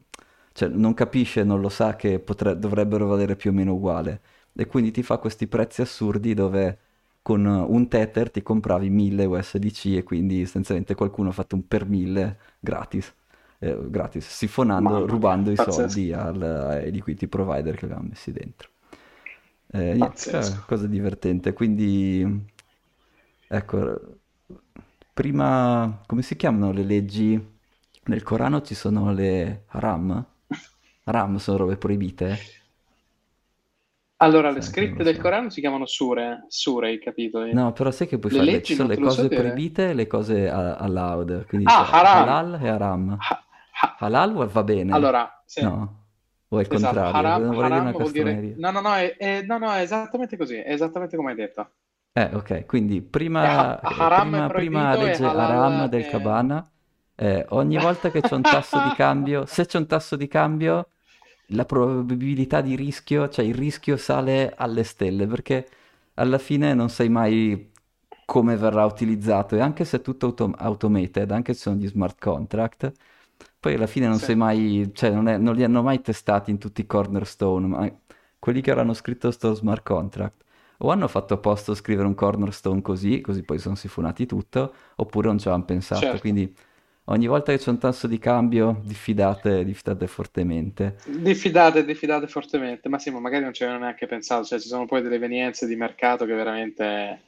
cioè non capisce, non lo sa che potre, dovrebbero valere più o meno uguale, e quindi ti fa questi prezzi assurdi dove con un tether ti compravi mille U S D C e quindi essenzialmente qualcuno ha fatto un per mille gratis. Eh, gratis, sifonando, Mamma rubando mia, i pazzesco. soldi al, ai liquidity provider che avevamo messi dentro. Eh, niente, cosa divertente. Quindi, ecco, prima, come si chiamano le leggi? Nel Corano ci sono le haram? Haram sono robe proibite? Allora, sai, le scritte del so. Corano si chiamano sure, sure i capitoli. No, però sai che puoi le fare, leggi, ci sono le cose proibite e le cose allowed. Quindi ah, haram. Halal e haram. Ha- Halal va bene? Allora, sì. no, o è il esatto. contrario? Haram, haram vuol dire... No, no, no, è, è, no, no, è esattamente così, è esattamente come hai detto. Eh, ok, quindi prima, eh, haram prima, prima legge haram del è... Cabana, eh, ogni volta che c'è un tasso di cambio, se c'è un tasso di cambio, la probabilità di rischio, cioè il rischio sale alle stelle, perché alla fine non sai mai come verrà utilizzato, e anche se è tutto autom- automated, anche se sono gli smart contract, poi alla fine non sì. sei mai, cioè non, è, non li hanno mai testati in tutti i cornerstone, ma quelli che avranno scritto sto smart contract o hanno fatto apposta scrivere un cornerstone così, così poi sono sifonati tutto, oppure non ci avevano pensato, certo. quindi ogni volta che c'è un tasso di cambio diffidate, diffidate fortemente. Diffidate, diffidate fortemente, ma sì, ma magari non ci avevano neanche pensato, cioè ci sono poi delle evenienze di mercato che veramente,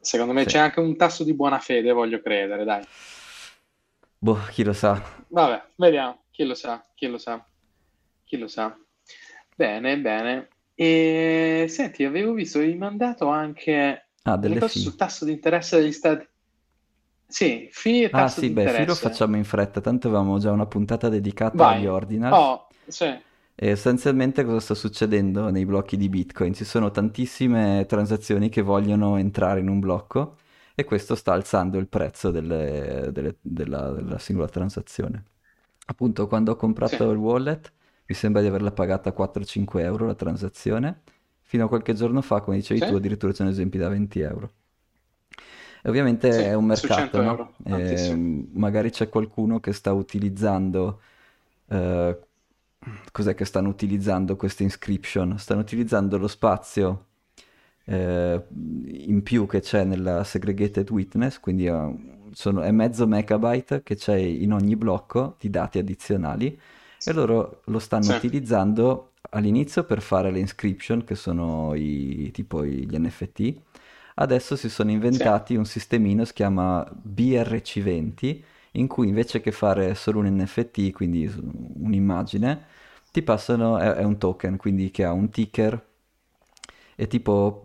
secondo me sì. c'è anche un tasso di buona fede, voglio credere, dai. Boh, chi lo sa. Vabbè, vediamo, chi lo sa, chi lo sa, chi lo sa. Bene, bene. E senti, avevo visto, avevi mandato anche ah, delle cose sul tasso di interesse degli stati. Sì, fi e tasso ah, sì, di beh, interesse. Ah sì, beh, lo facciamo in fretta, tanto avevamo già una puntata dedicata Vai. agli ordinals. Oh, sì. E essenzialmente cosa sta succedendo nei blocchi di Bitcoin? Ci sono tantissime transazioni che vogliono entrare in un blocco, e questo sta alzando il prezzo delle, delle, della, della singola transazione. Appunto, quando ho comprato sì. il wallet, mi sembra di averla pagata quattro cinque euro la transazione, fino a qualche giorno fa, come dicevi sì. tu, addirittura c'è un esempio da venti euro. E ovviamente sì, è un mercato, no? Eh, magari c'è qualcuno che sta utilizzando, eh, cos'è che stanno utilizzando queste inscription? Stanno utilizzando lo spazio in più che c'è nella segregated witness, quindi sono, è mezzo megabyte che c'è in ogni blocco di dati addizionali, e loro lo stanno sì. utilizzando all'inizio per fare le inscription, che sono i, tipo gli N F T. Adesso si sono inventati sì. un sistemino, si chiama B R C venti, in cui invece che fare solo un N F T, quindi un'immagine, ti passano, è, è un token, quindi che ha un ticker, e tipo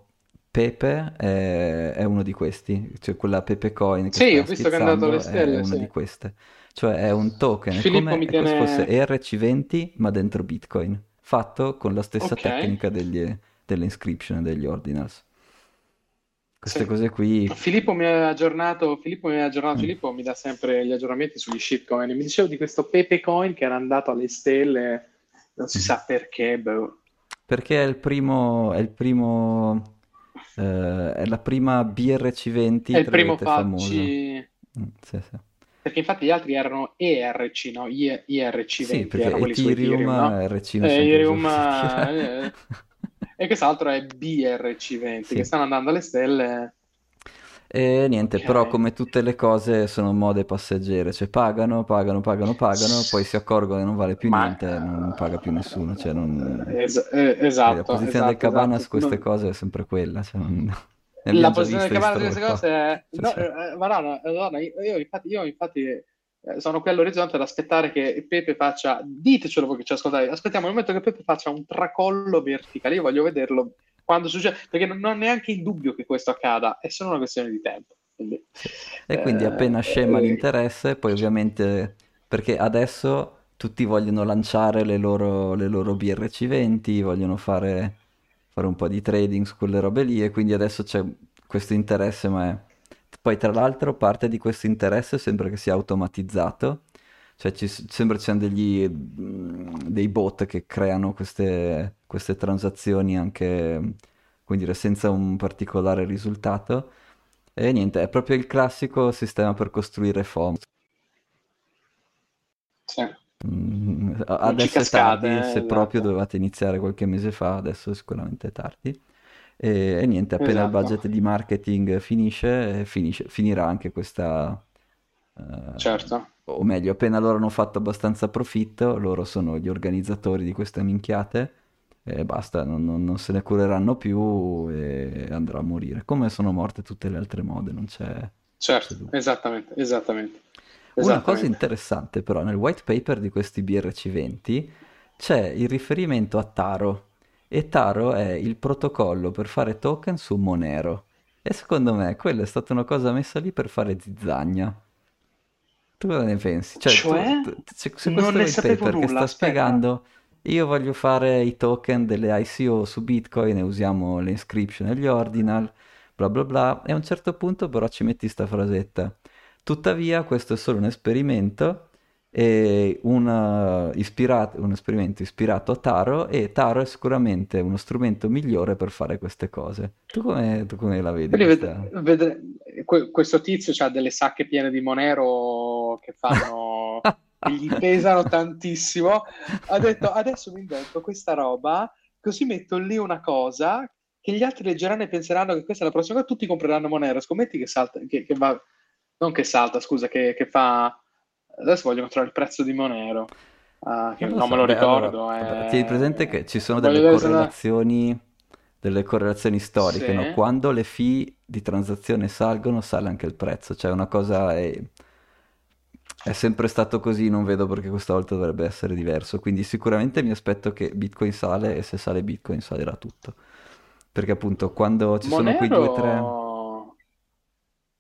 Pepe è, è uno di questi, cioè quella Pepe Coin che sì, ho visto che è andato alle stelle, è una sì. di queste, cioè è un token, Filippo è come tiene... se fosse E R C venti ma dentro Bitcoin, fatto con la stessa okay. tecnica degli, delle inscription e degli ordinals. Queste sì. cose qui. Filippo mi ha aggiornato, Filippo mi ha aggiornato, mm. Filippo mi dà sempre gli aggiornamenti sugli shitcoin. Mi dicevo di questo Pepe coin che era andato alle stelle, non si mm. sa perché, bro. Perché è il primo, è il primo, eh, è la prima B R C venti, è il primo famoso. Facci... Mm, sì, sì. Perché infatti gli altri erano E R C, no? I- IRC20 sì, erano quelli su Ethereum, no? R C non eh, Ethereum... Eh, e quest'altro è B R C venti, sì. che stanno andando alle stelle. E niente, okay. Però come tutte le cose sono mode passeggere, cioè pagano, pagano, pagano, pagano, poi si accorgono che non vale più Ma... niente, non paga più nessuno. Cioè non... es- eh, esatto. La posizione esatto, del Cabana esatto. su queste non... cose è sempre quella, cioè non... La posizione che parla di queste cose è... no, eh, ma no, no, no io, infatti, io infatti eh, sono qui all'orizzonte ad aspettare che Pepe faccia, ditecelo voi che ci ascoltate, aspettiamo il momento che Pepe faccia un tracollo verticale, io voglio vederlo quando succede, perché non ho neanche il dubbio che questo accada, è solo una questione di tempo. Quindi, e quindi eh, appena scema eh, l'interesse, poi ovviamente, perché adesso tutti vogliono lanciare le loro, le loro B R C venti, vogliono fare... fare un po' di trading su quelle robe lì e quindi adesso c'è questo interesse, ma è... poi tra l'altro parte di questo interesse sembra che sia automatizzato, cioè ci sembra ci siano degli dei bot che creano queste, queste transazioni anche, come dire, senza un particolare risultato e niente, è proprio il classico sistema per costruire FOMO. Sì. Mm, adesso cascate, è tardi, eh, se esatto. proprio dovevate iniziare qualche mese fa, adesso sicuramente è tardi e, e niente, appena esatto. il budget di marketing finisce, finisce finirà anche questa uh, certo. o meglio, appena loro hanno fatto abbastanza profitto, loro sono gli organizzatori di queste minchiate e basta, non, non, non se ne cureranno più e andrà a morire come sono morte tutte le altre mode, non c'è certo, c'è esattamente, esattamente Una cosa interessante però, nel white paper di questi B R C venti c'è il riferimento a Taro e Taro è il protocollo per fare token su Monero e secondo me quella è stata una cosa messa lì per fare zizzagna. Tu cosa ne pensi? Cioè, cioè tu, tu, tu, tu, non ne sapevo nulla, che sta aspetta. spiegando io voglio fare i token delle I C O su Bitcoin e usiamo le inscription e gli ordinal bla bla bla e a un certo punto però ci metti sta frasetta. Tuttavia questo è solo un esperimento, e una ispirato, un esperimento ispirato a Taro e Taro è sicuramente uno strumento migliore per fare queste cose. Tu come, tu come la vedi? Ved- ved- questo tizio ha delle sacche piene di Monero che fanno, gli pesano tantissimo, ha detto adesso mi invento questa roba così metto lì una cosa che gli altri leggeranno e penseranno che questa è la prossima cosa, tutti compreranno Monero, scommetti che salta, che, che va... Non che salta, scusa, che, che fa... Adesso voglio controllare il prezzo di Monero. Uh, che non, non so, me lo beh, ricordo. Allora, è... Tieni presente che ci sono delle correlazioni, la... delle correlazioni storiche, sì. no? Quando le fee di transazione salgono, sale anche il prezzo. Cioè una cosa è... è sempre stato così, non vedo perché questa volta dovrebbe essere diverso. Quindi sicuramente mi aspetto che Bitcoin sale e se sale Bitcoin salirà tutto. Perché appunto quando ci Monero... sono qui due o tre...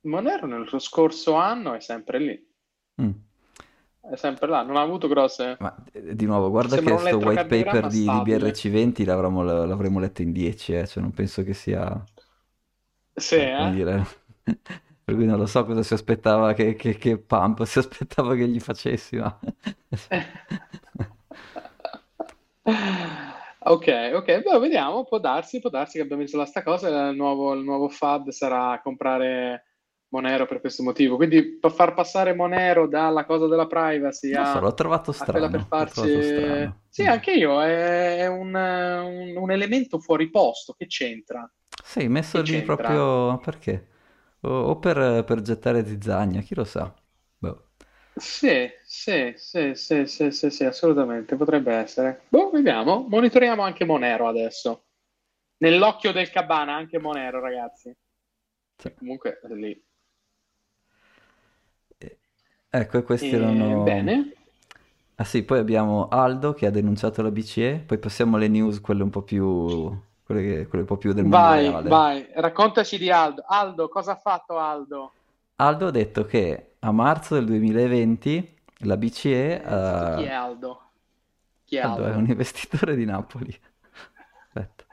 Monero nello scorso anno è sempre lì, mm. è sempre là, non ha avuto grosse... Ma di nuovo, guarda che questo white paper di, di B R C venti l'avremo, l'avremo letto in dieci, eh? Cioè non penso che sia... Sì, eh? Dire... Per cui non lo so cosa si aspettava, che, che, che pump si aspettava che gli facessi, ma... Ok, ok, beh, vediamo, può darsi, può darsi che abbiamo visto la sta cosa, il nuovo, il nuovo fad sarà comprare... Monero per questo motivo, quindi far passare Monero dalla cosa della privacy a, so, l'ho trovato strano, a quella per farci l'ho trovato strano. Sì, mm. anche io è un, un, un elemento fuori posto che c'entra sì, messo che lì c'entra. Proprio perché? O, o per, per gettare zizzagna, chi lo sa boh. sì, sì, sì, sì, sì, sì, sì, assolutamente potrebbe essere, boh, vediamo monitoriamo anche Monero adesso nell'occhio del Cabana, anche Monero ragazzi sì. comunque lì ecco, questi eh, erano... Bene. Ah sì, poi abbiamo Aldo che ha denunciato la B C E, poi passiamo alle news, quelle un po' più... quelle, che... quelle un po' più del mondo vai, reale. Vai, raccontaci di Aldo. Aldo, cosa ha fatto Aldo? Aldo ha detto che a marzo del duemilaventi la B C E... Uh... Chi è Aldo? Chi è Aldo? Aldo è un investitore di Napoli. Aspetta.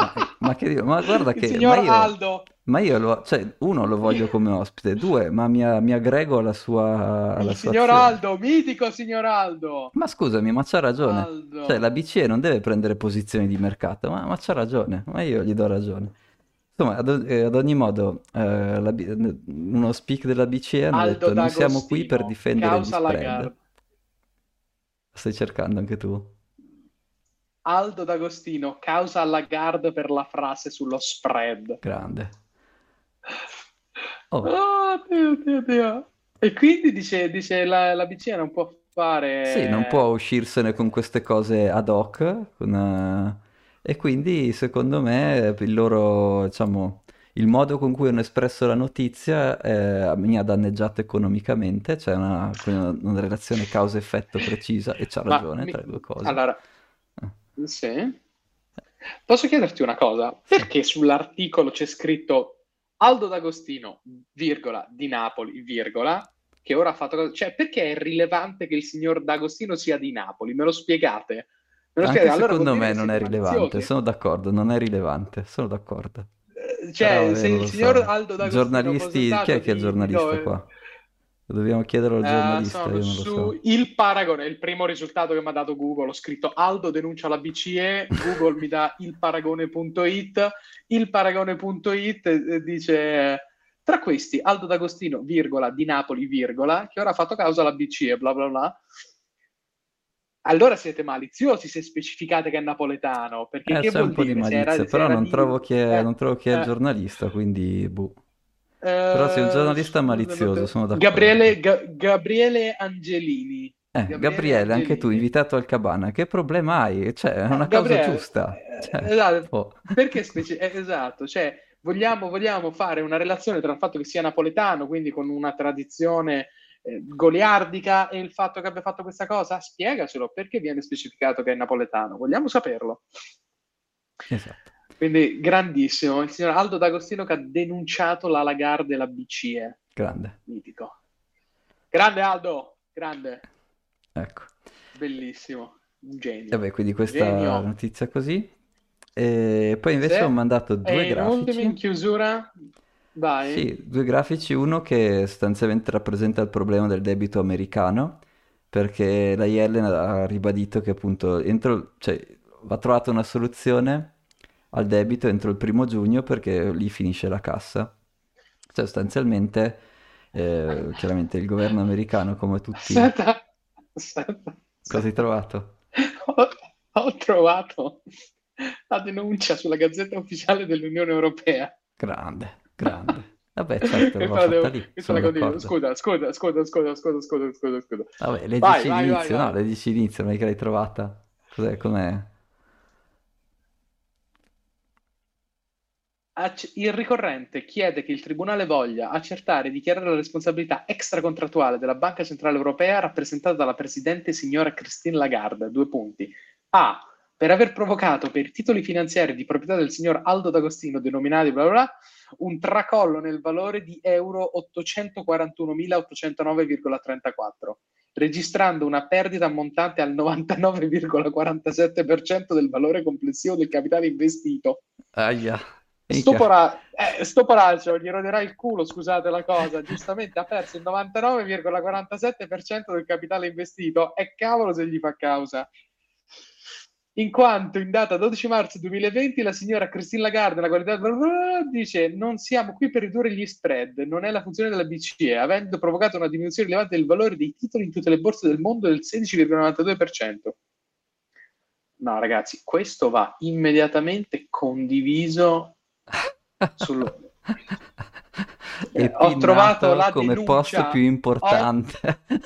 ma, ma che dico, ma guarda che... Il signor ma io, Aldo! Ma io, lo, cioè, uno, lo voglio come ospite, due, ma mi, mi aggrego alla sua... Alla il sua signor azione. Aldo, mitico signor Aldo! Ma scusami, ma c'ha ragione. Aldo. Cioè, la B C E non deve prendere posizioni di mercato, ma, ma c'ha ragione, ma io gli do ragione. Insomma, ad, ad ogni modo, eh, la, uno speak della B C E ha detto D'Agostino, non siamo qui per difendere gli spread. Stai cercando anche tu? Aldo D'Agostino, causa Lagarde per la frase sullo spread. Grande. Oh. Oh, Dio, Dio, Dio. E quindi dice, dice la, la B C E non può fare... Sì, non può uscirsene con queste cose ad hoc, con... E quindi secondo me il loro, diciamo, il modo con cui hanno espresso la notizia eh, mi ha danneggiato economicamente, c'è cioè una, una relazione causa-effetto precisa e c'ha ragione mi... tra le due cose. Allora, eh. sì. Posso chiederti una cosa? Perché sì. Sull'articolo c'è scritto Aldo D'Agostino, virgola, di Napoli, virgola, che ora ha fatto... Cioè, perché è rilevante che il signor D'Agostino sia di Napoli? Me lo spiegate? Anche allora, secondo me non è rilevante, sono d'accordo, non è rilevante, sono d'accordo. Cioè, però, se il signor so. Aldo D'Agostino giornalisti, chi è che è giornalista di... qua? Dobbiamo chiederlo al giornalista, uh, io non su... lo so. Il paragone, il primo risultato che mi ha dato Google, ho scritto Aldo denuncia la B C E, Google mi dà il paragone punto it, il paragone punto it dice... Tra questi, Aldo D'Agostino, virgola, di Napoli, virgola, che ora ha fatto causa alla B C E, bla bla bla. Allora siete maliziosi se specificate che è napoletano, perché eh, che vuol un po' dire? Di malizia, era, però non, di... trovo che, eh, non trovo che è eh. giornalista, quindi boh. Eh, però sei un giornalista malizioso, sono d'accordo. Gabriele, Ga- Gabriele Angelini. Eh, Gabriele, Gabriele Angelini. Anche tu, invitato al Cabana, che problema hai? Cioè, è una Gabriele, causa giusta. Cioè, esatto, oh. perché specie... eh, esatto, cioè, vogliamo, vogliamo fare una relazione tra il fatto che sia napoletano, quindi con una tradizione... goliardica e il fatto che abbia fatto questa cosa? Spiegacelo, perché viene specificato che è napoletano? Vogliamo saperlo. Esatto. Quindi grandissimo, il signor Aldo D'Agostino che ha denunciato la Lagarde e la B C E. Grande. Mitico. Grande Aldo, grande. Ecco. Bellissimo, un genio. Vabbè, quindi questa genio. Notizia così. E poi invece Se... ho mandato due e grafici. In chiusura... Vai. Sì, due grafici, uno che sostanzialmente rappresenta il problema del debito americano, perché la Yellen ha ribadito che appunto entro, cioè, va trovata una soluzione al debito entro il primo giugno perché lì finisce la cassa. Cioè sostanzialmente, eh, chiaramente il governo americano come tutti... Aspetta, aspetta. Cosa hai trovato? Ho, ho trovato la denuncia sulla Gazzetta Ufficiale dell'Unione Europea. Grande. Grande. Vabbè, certo, l'ho fatta devo... lì, sono scusa, scusa, scusa, scusa, scusa, scusa, scusa, scusa. Vabbè, le dici inizio, vai, no, le dici inizio, non è che l'hai trovata. Cos'è, com'è? Il ricorrente chiede che il Tribunale voglia accertare e dichiarare la responsabilità extracontrattuale della Banca Centrale Europea rappresentata dalla Presidente signora Christine Lagarde, due punti. A. Per aver provocato per titoli finanziari di proprietà del signor Aldo D'Agostino, denominati bla bla bla, un tracollo nel valore di euro ottocentoquarantunomilaottocentonove virgola trentaquattro, registrando una perdita ammontante al novantanove virgola quarantasette per cento del valore complessivo del capitale investito. Aia. Sto, pora... eh, sto poraccio, gli roderà il culo, scusate la cosa, giustamente ha perso il novantanove virgola quarantasette per cento del capitale investito e cavolo se gli fa causa. In quanto in data dodici marzo duemilaventi la signora Christine Lagarde, la qualità dice non siamo qui per ridurre gli spread, non è la funzione della B C E, avendo provocato una diminuzione rilevante del valore dei titoli in tutte le borse del mondo del sedici virgola novantadue per cento. No ragazzi, questo va immediatamente condiviso sul... Eh, ho trovato la come denuncia... post più importante.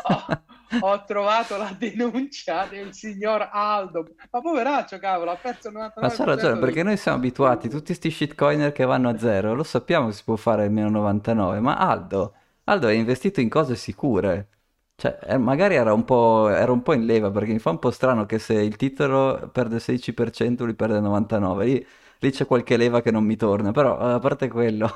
Ho... Oh. Ho trovato la denuncia del signor Aldo, ma poveraccio cavolo, ha perso il novantanove per cento. Ma c'ha ragione, perché noi siamo abituati, tutti sti shitcoiner che vanno a zero, lo sappiamo che si può fare almeno novantanove, ma Aldo, Aldo è investito in cose sicure, cioè eh, magari era un po', era un po' in leva, perché mi fa un po' strano che se il titolo perde il sedici per cento lui perde il novantanove per cento, lì, lì c'è qualche leva che non mi torna, però a parte quello...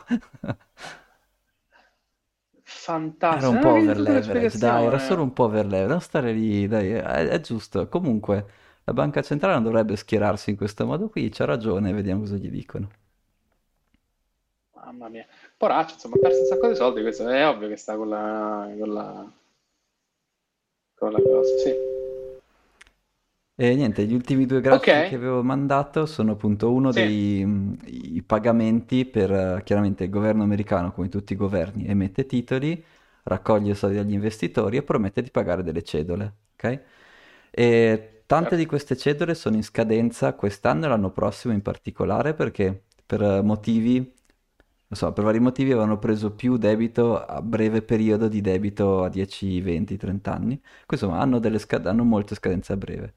Fantastico. Era un po' over leverage, dai, era solo un po' over leverage, non stare lì, dai, è, è giusto. Comunque, la banca centrale non dovrebbe schierarsi in questo modo qui, c'ha ragione, vediamo cosa gli dicono. Mamma mia, poraccio, insomma, ha perso un sacco di soldi, questo è ovvio che sta con la... con la, con la cosa, sì. E niente, gli ultimi due grafici okay. che avevo mandato sono appunto uno sì. dei mh, i pagamenti per, chiaramente il governo americano, come tutti i governi, emette titoli, raccoglie soldi dagli investitori e promette di pagare delle cedole, ok? E tante di queste cedole sono in scadenza quest'anno e l'anno prossimo in particolare, perché per motivi, non so, per vari motivi avevano preso più debito a breve periodo di debito a dieci, venti, trenta anni. Insomma, hanno, delle scad- hanno molte scadenze a breve.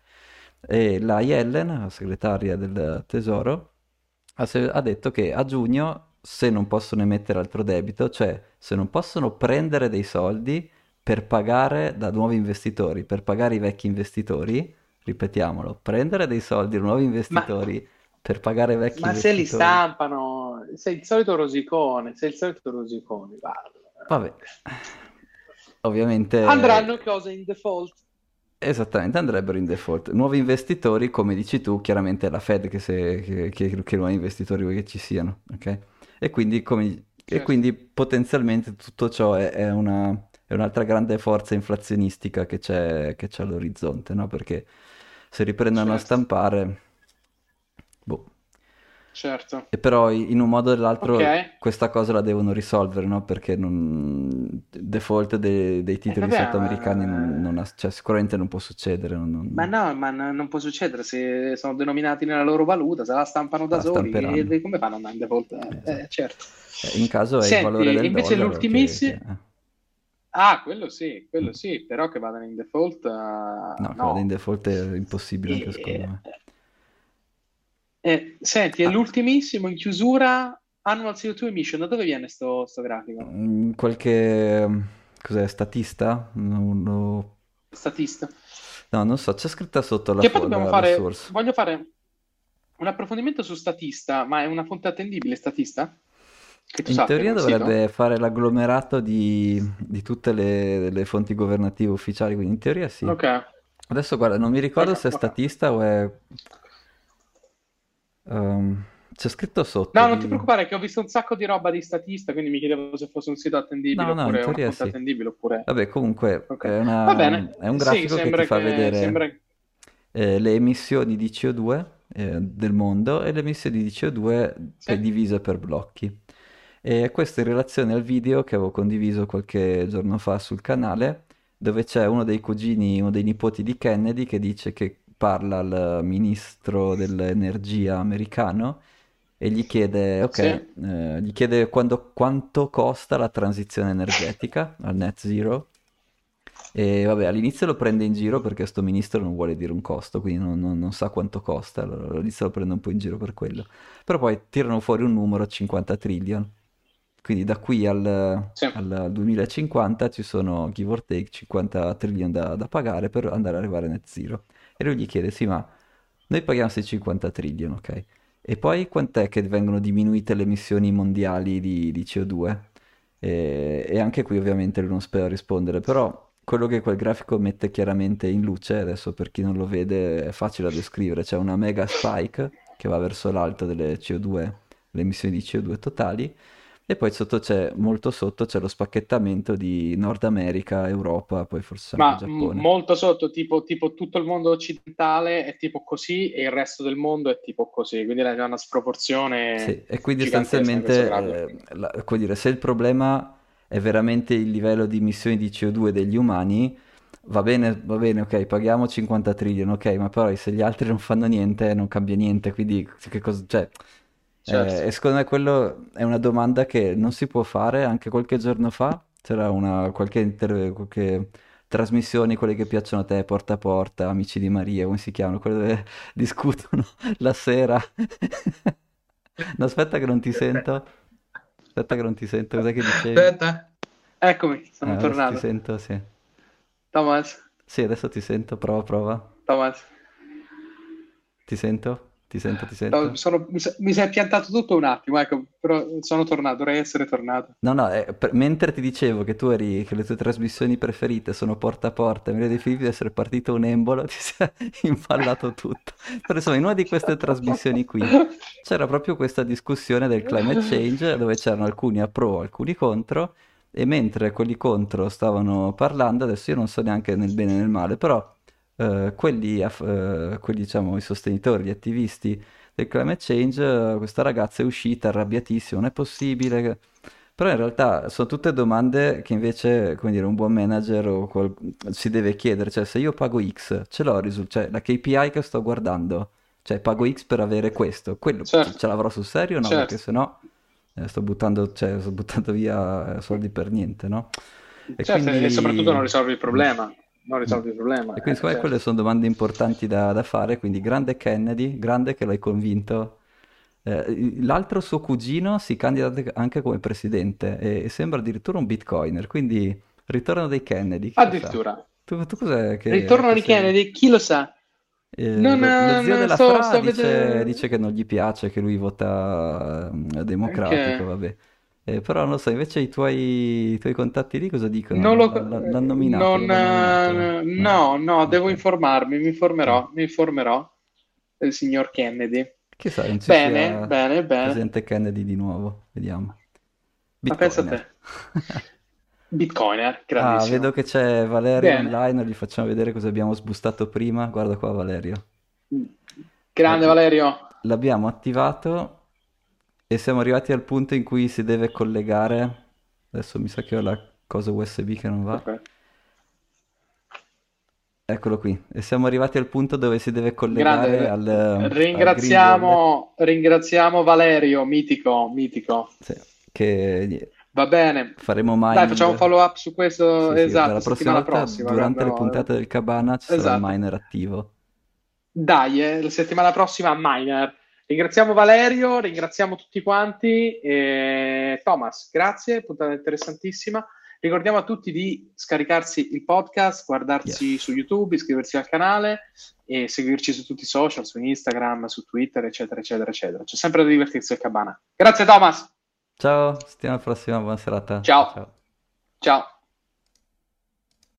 E la Yellen, la segretaria del Tesoro, ha, se- ha detto che a giugno, se non possono emettere altro debito, cioè se non possono prendere dei soldi per pagare da nuovi investitori, per pagare i vecchi investitori, ripetiamolo, prendere dei soldi da nuovi investitori ma, per pagare i vecchi ma investitori. Ma se li stampano, sei il solito rosicone, sei il solito rosicone, vale. Vabbè, ovviamente... Andranno cose in default. Esattamente, andrebbero in default. Nuovi investitori, come dici tu, chiaramente è la Fed che, se, che, che, che nuovi investitori vuoi che ci siano, ok? E quindi, come, certo. e quindi potenzialmente tutto ciò è, è una... è un'altra grande forza inflazionistica che c'è, che c'è all'orizzonte, no? Perché se riprendono certo. a stampare... Boh. Certo. E però in un modo o nell'altro okay. questa cosa la devono risolvere, no? Perché non... default dei, dei titoli eh, vabbè, sottoamericani ma... non, non ha... cioè, sicuramente non può succedere. Non, non... Ma no, ma no, non può succedere. Se sono denominati nella loro valuta, se la stampano da la soli, e come fanno a andare in default? Esatto. Eh, certo. Eh, in caso è Senti, il valore del invece dollaro. L'ultimissimo... Che, che... Ah, quello sì, quello sì, però che vadano in default... Uh, no, che no. vadano in default è impossibile anche secondo me. Eh, senti, è ah. l'ultimissimo in chiusura, annual C O due emission, da dove viene sto, sto grafico? Qualche, cos'è, statista? Non lo... Statista? No, non so, c'è scritta sotto la, che poi dobbiamo fare, source. Voglio fare un approfondimento su statista, ma è una fonte attendibile statista? In sappia, teoria dovrebbe sì, fare l'agglomerato di, di tutte le, le fonti governative ufficiali, quindi in teoria sì. Okay. Adesso guarda, non mi ricordo okay, se è okay. statista o è... Um, c'è scritto sotto. No, di... non ti preoccupare che ho visto un sacco di roba di statista, quindi mi chiedevo se fosse un sito attendibile no, no, oppure una fonte sì. attendibile oppure... Vabbè, comunque okay. è, una, Va bene. è un grafico sì, che ti che... fa vedere sembra... eh, le emissioni di C O due eh, del mondo e le emissioni di C O due sì. divise per blocchi. E questo in relazione al video che avevo condiviso qualche giorno fa sul canale, dove c'è uno dei cugini, uno dei nipoti di Kennedy che dice che parla al ministro dell'energia americano e gli chiede, ok, sì. eh, gli chiede quando, quanto costa la transizione energetica al net zero. E vabbè, all'inizio lo prende in giro perché sto ministro non vuole dire un costo, quindi non, non, non sa quanto costa, allora all'inizio lo prende un po' in giro per quello. Però poi tirano fuori un numero, cinquanta trillion. Quindi da qui al, sì. al duemilacinquanta ci sono, give or take, cinquanta trillion da, da pagare per andare ad arrivare a net zero. E lui gli chiede, sì ma noi paghiamo questi cinquanta trillion, ok? E poi quant'è che vengono diminuite le emissioni mondiali di, di C O due? E, e anche qui ovviamente lui non spera rispondere, però quello che quel grafico mette chiaramente in luce, adesso per chi non lo vede è facile da descrivere, c'è una mega spike che va verso l'alto delle C O due, le emissioni di C O due totali, e poi sotto c'è, molto sotto c'è lo spacchettamento di Nord America, Europa, poi forse ma anche Giappone. M- molto sotto, tipo, tipo tutto il mondo occidentale è tipo così e il resto del mondo è tipo così, quindi è una sproporzione sì, e quindi sostanzialmente, eh, la, come dire, se il problema è veramente il livello di emissioni di C O due degli umani, va bene, va bene, ok, paghiamo cinquanta trillion, ok, ma poi se gli altri non fanno niente, non cambia niente, quindi che cosa... Cioè, certo. Eh, e secondo me quello è una domanda che non si può fare. Anche qualche giorno fa c'era una qualche, inter... qualche trasmissioni, quelle che piacciono a te, Porta a Porta, Amici di Maria, come si chiamano, quelle dove discutono la sera. No, aspetta che non ti sento, aspetta che non ti sento, cos'è che dicevi? Aspetta, eccomi, sono eh, tornato. Ti sento, sì. Thomas. Sì, adesso ti sento, prova, prova. Thomas. Ti sento? Ti sento, ti sento. No, sono, mi, mi si è piantato tutto un attimo, ecco, però sono tornato, dovrei essere tornato. No, no, eh, per, mentre ti dicevo che tu eri, che le tue trasmissioni preferite sono Porta a Porta, mi ero definito di essere partito un embolo, ti sei impallato tutto. Però insomma, in una di queste trasmissioni qui c'era proprio questa discussione del climate change, dove c'erano alcuni a pro, alcuni contro, e mentre quelli contro stavano parlando, adesso io non so neanche nel bene e nel male, però... Uh, quelli, uh, quelli diciamo i sostenitori, gli attivisti del climate change, uh, questa ragazza è uscita arrabbiatissima, non è possibile che... però in realtà sono tutte domande che invece, come dire, un buon manager o qual... si deve chiedere, cioè se io pago X ce l'ho risul- cioè la K P I che sto guardando, cioè pago X per avere questo, quello certo. Ce l'avrò sul serio o no? Certo. Perché sennò eh, sto buttando, cioè, sto buttando via soldi per niente, no? E certo, quindi... e soprattutto non risolvi il problema. Non risolvi il problema. E quindi eh, certo. Quelle sono domande importanti da, da fare, quindi grande Kennedy, grande che l'hai convinto. Eh, l'altro suo cugino si candida anche come presidente e, e sembra addirittura un bitcoiner, quindi ritorno dei Kennedy. Addirittura. Tu, tu cos'è che... Ritorno di Kennedy, chi lo sa? Eh, non, lo, lo zio non della so, Fra dice, vedendo... dice che non gli piace, che lui vota democratico, okay. Vabbè. Eh, però non lo so, invece i tuoi, i tuoi contatti lì cosa dicono? Non lo, L- l'hanno nominato? Non, l'hanno nominato. No, no, no, devo informarmi, mi informerò, mi informerò del signor Kennedy. Chissà, non ci bene, sia bene, bene. Presente Kennedy di nuovo, vediamo. Bitcoiner. Ma pensa a te. Bitcoiner, grandissimo. Ah, vedo che c'è Valerio bene. Online, gli facciamo vedere cosa abbiamo sbustato prima. Guarda qua Valerio. Grande Valerio. L'abbiamo attivato. E siamo arrivati al punto in cui si deve collegare. Adesso mi sa che ho la cosa U S B che non va. Okay. Eccolo qui. E siamo arrivati al punto dove si deve collegare grande. al... Ringraziamo, al ringraziamo Valerio, mitico, mitico. Sì, che... Va bene. Faremo mai... Dai, facciamo un follow up su questo, sì, sì, esatto, la prossima volta, prossima, durante le puntate del Cabana ci esatto. sarà il miner attivo. Dai, eh, la settimana prossima miner. Ringraziamo Valerio, ringraziamo tutti quanti, e Thomas, grazie, puntata interessantissima. Ricordiamo a tutti di scaricarsi il podcast, guardarsi yes. su YouTube, iscriversi al canale e seguirci su tutti i social, su Instagram, su Twitter, eccetera, eccetera, eccetera. C'è sempre da divertirsi al Cabana. Grazie Thomas! Ciao, stiamo alla prossima, buona serata. Ciao. Ciao. Ciao.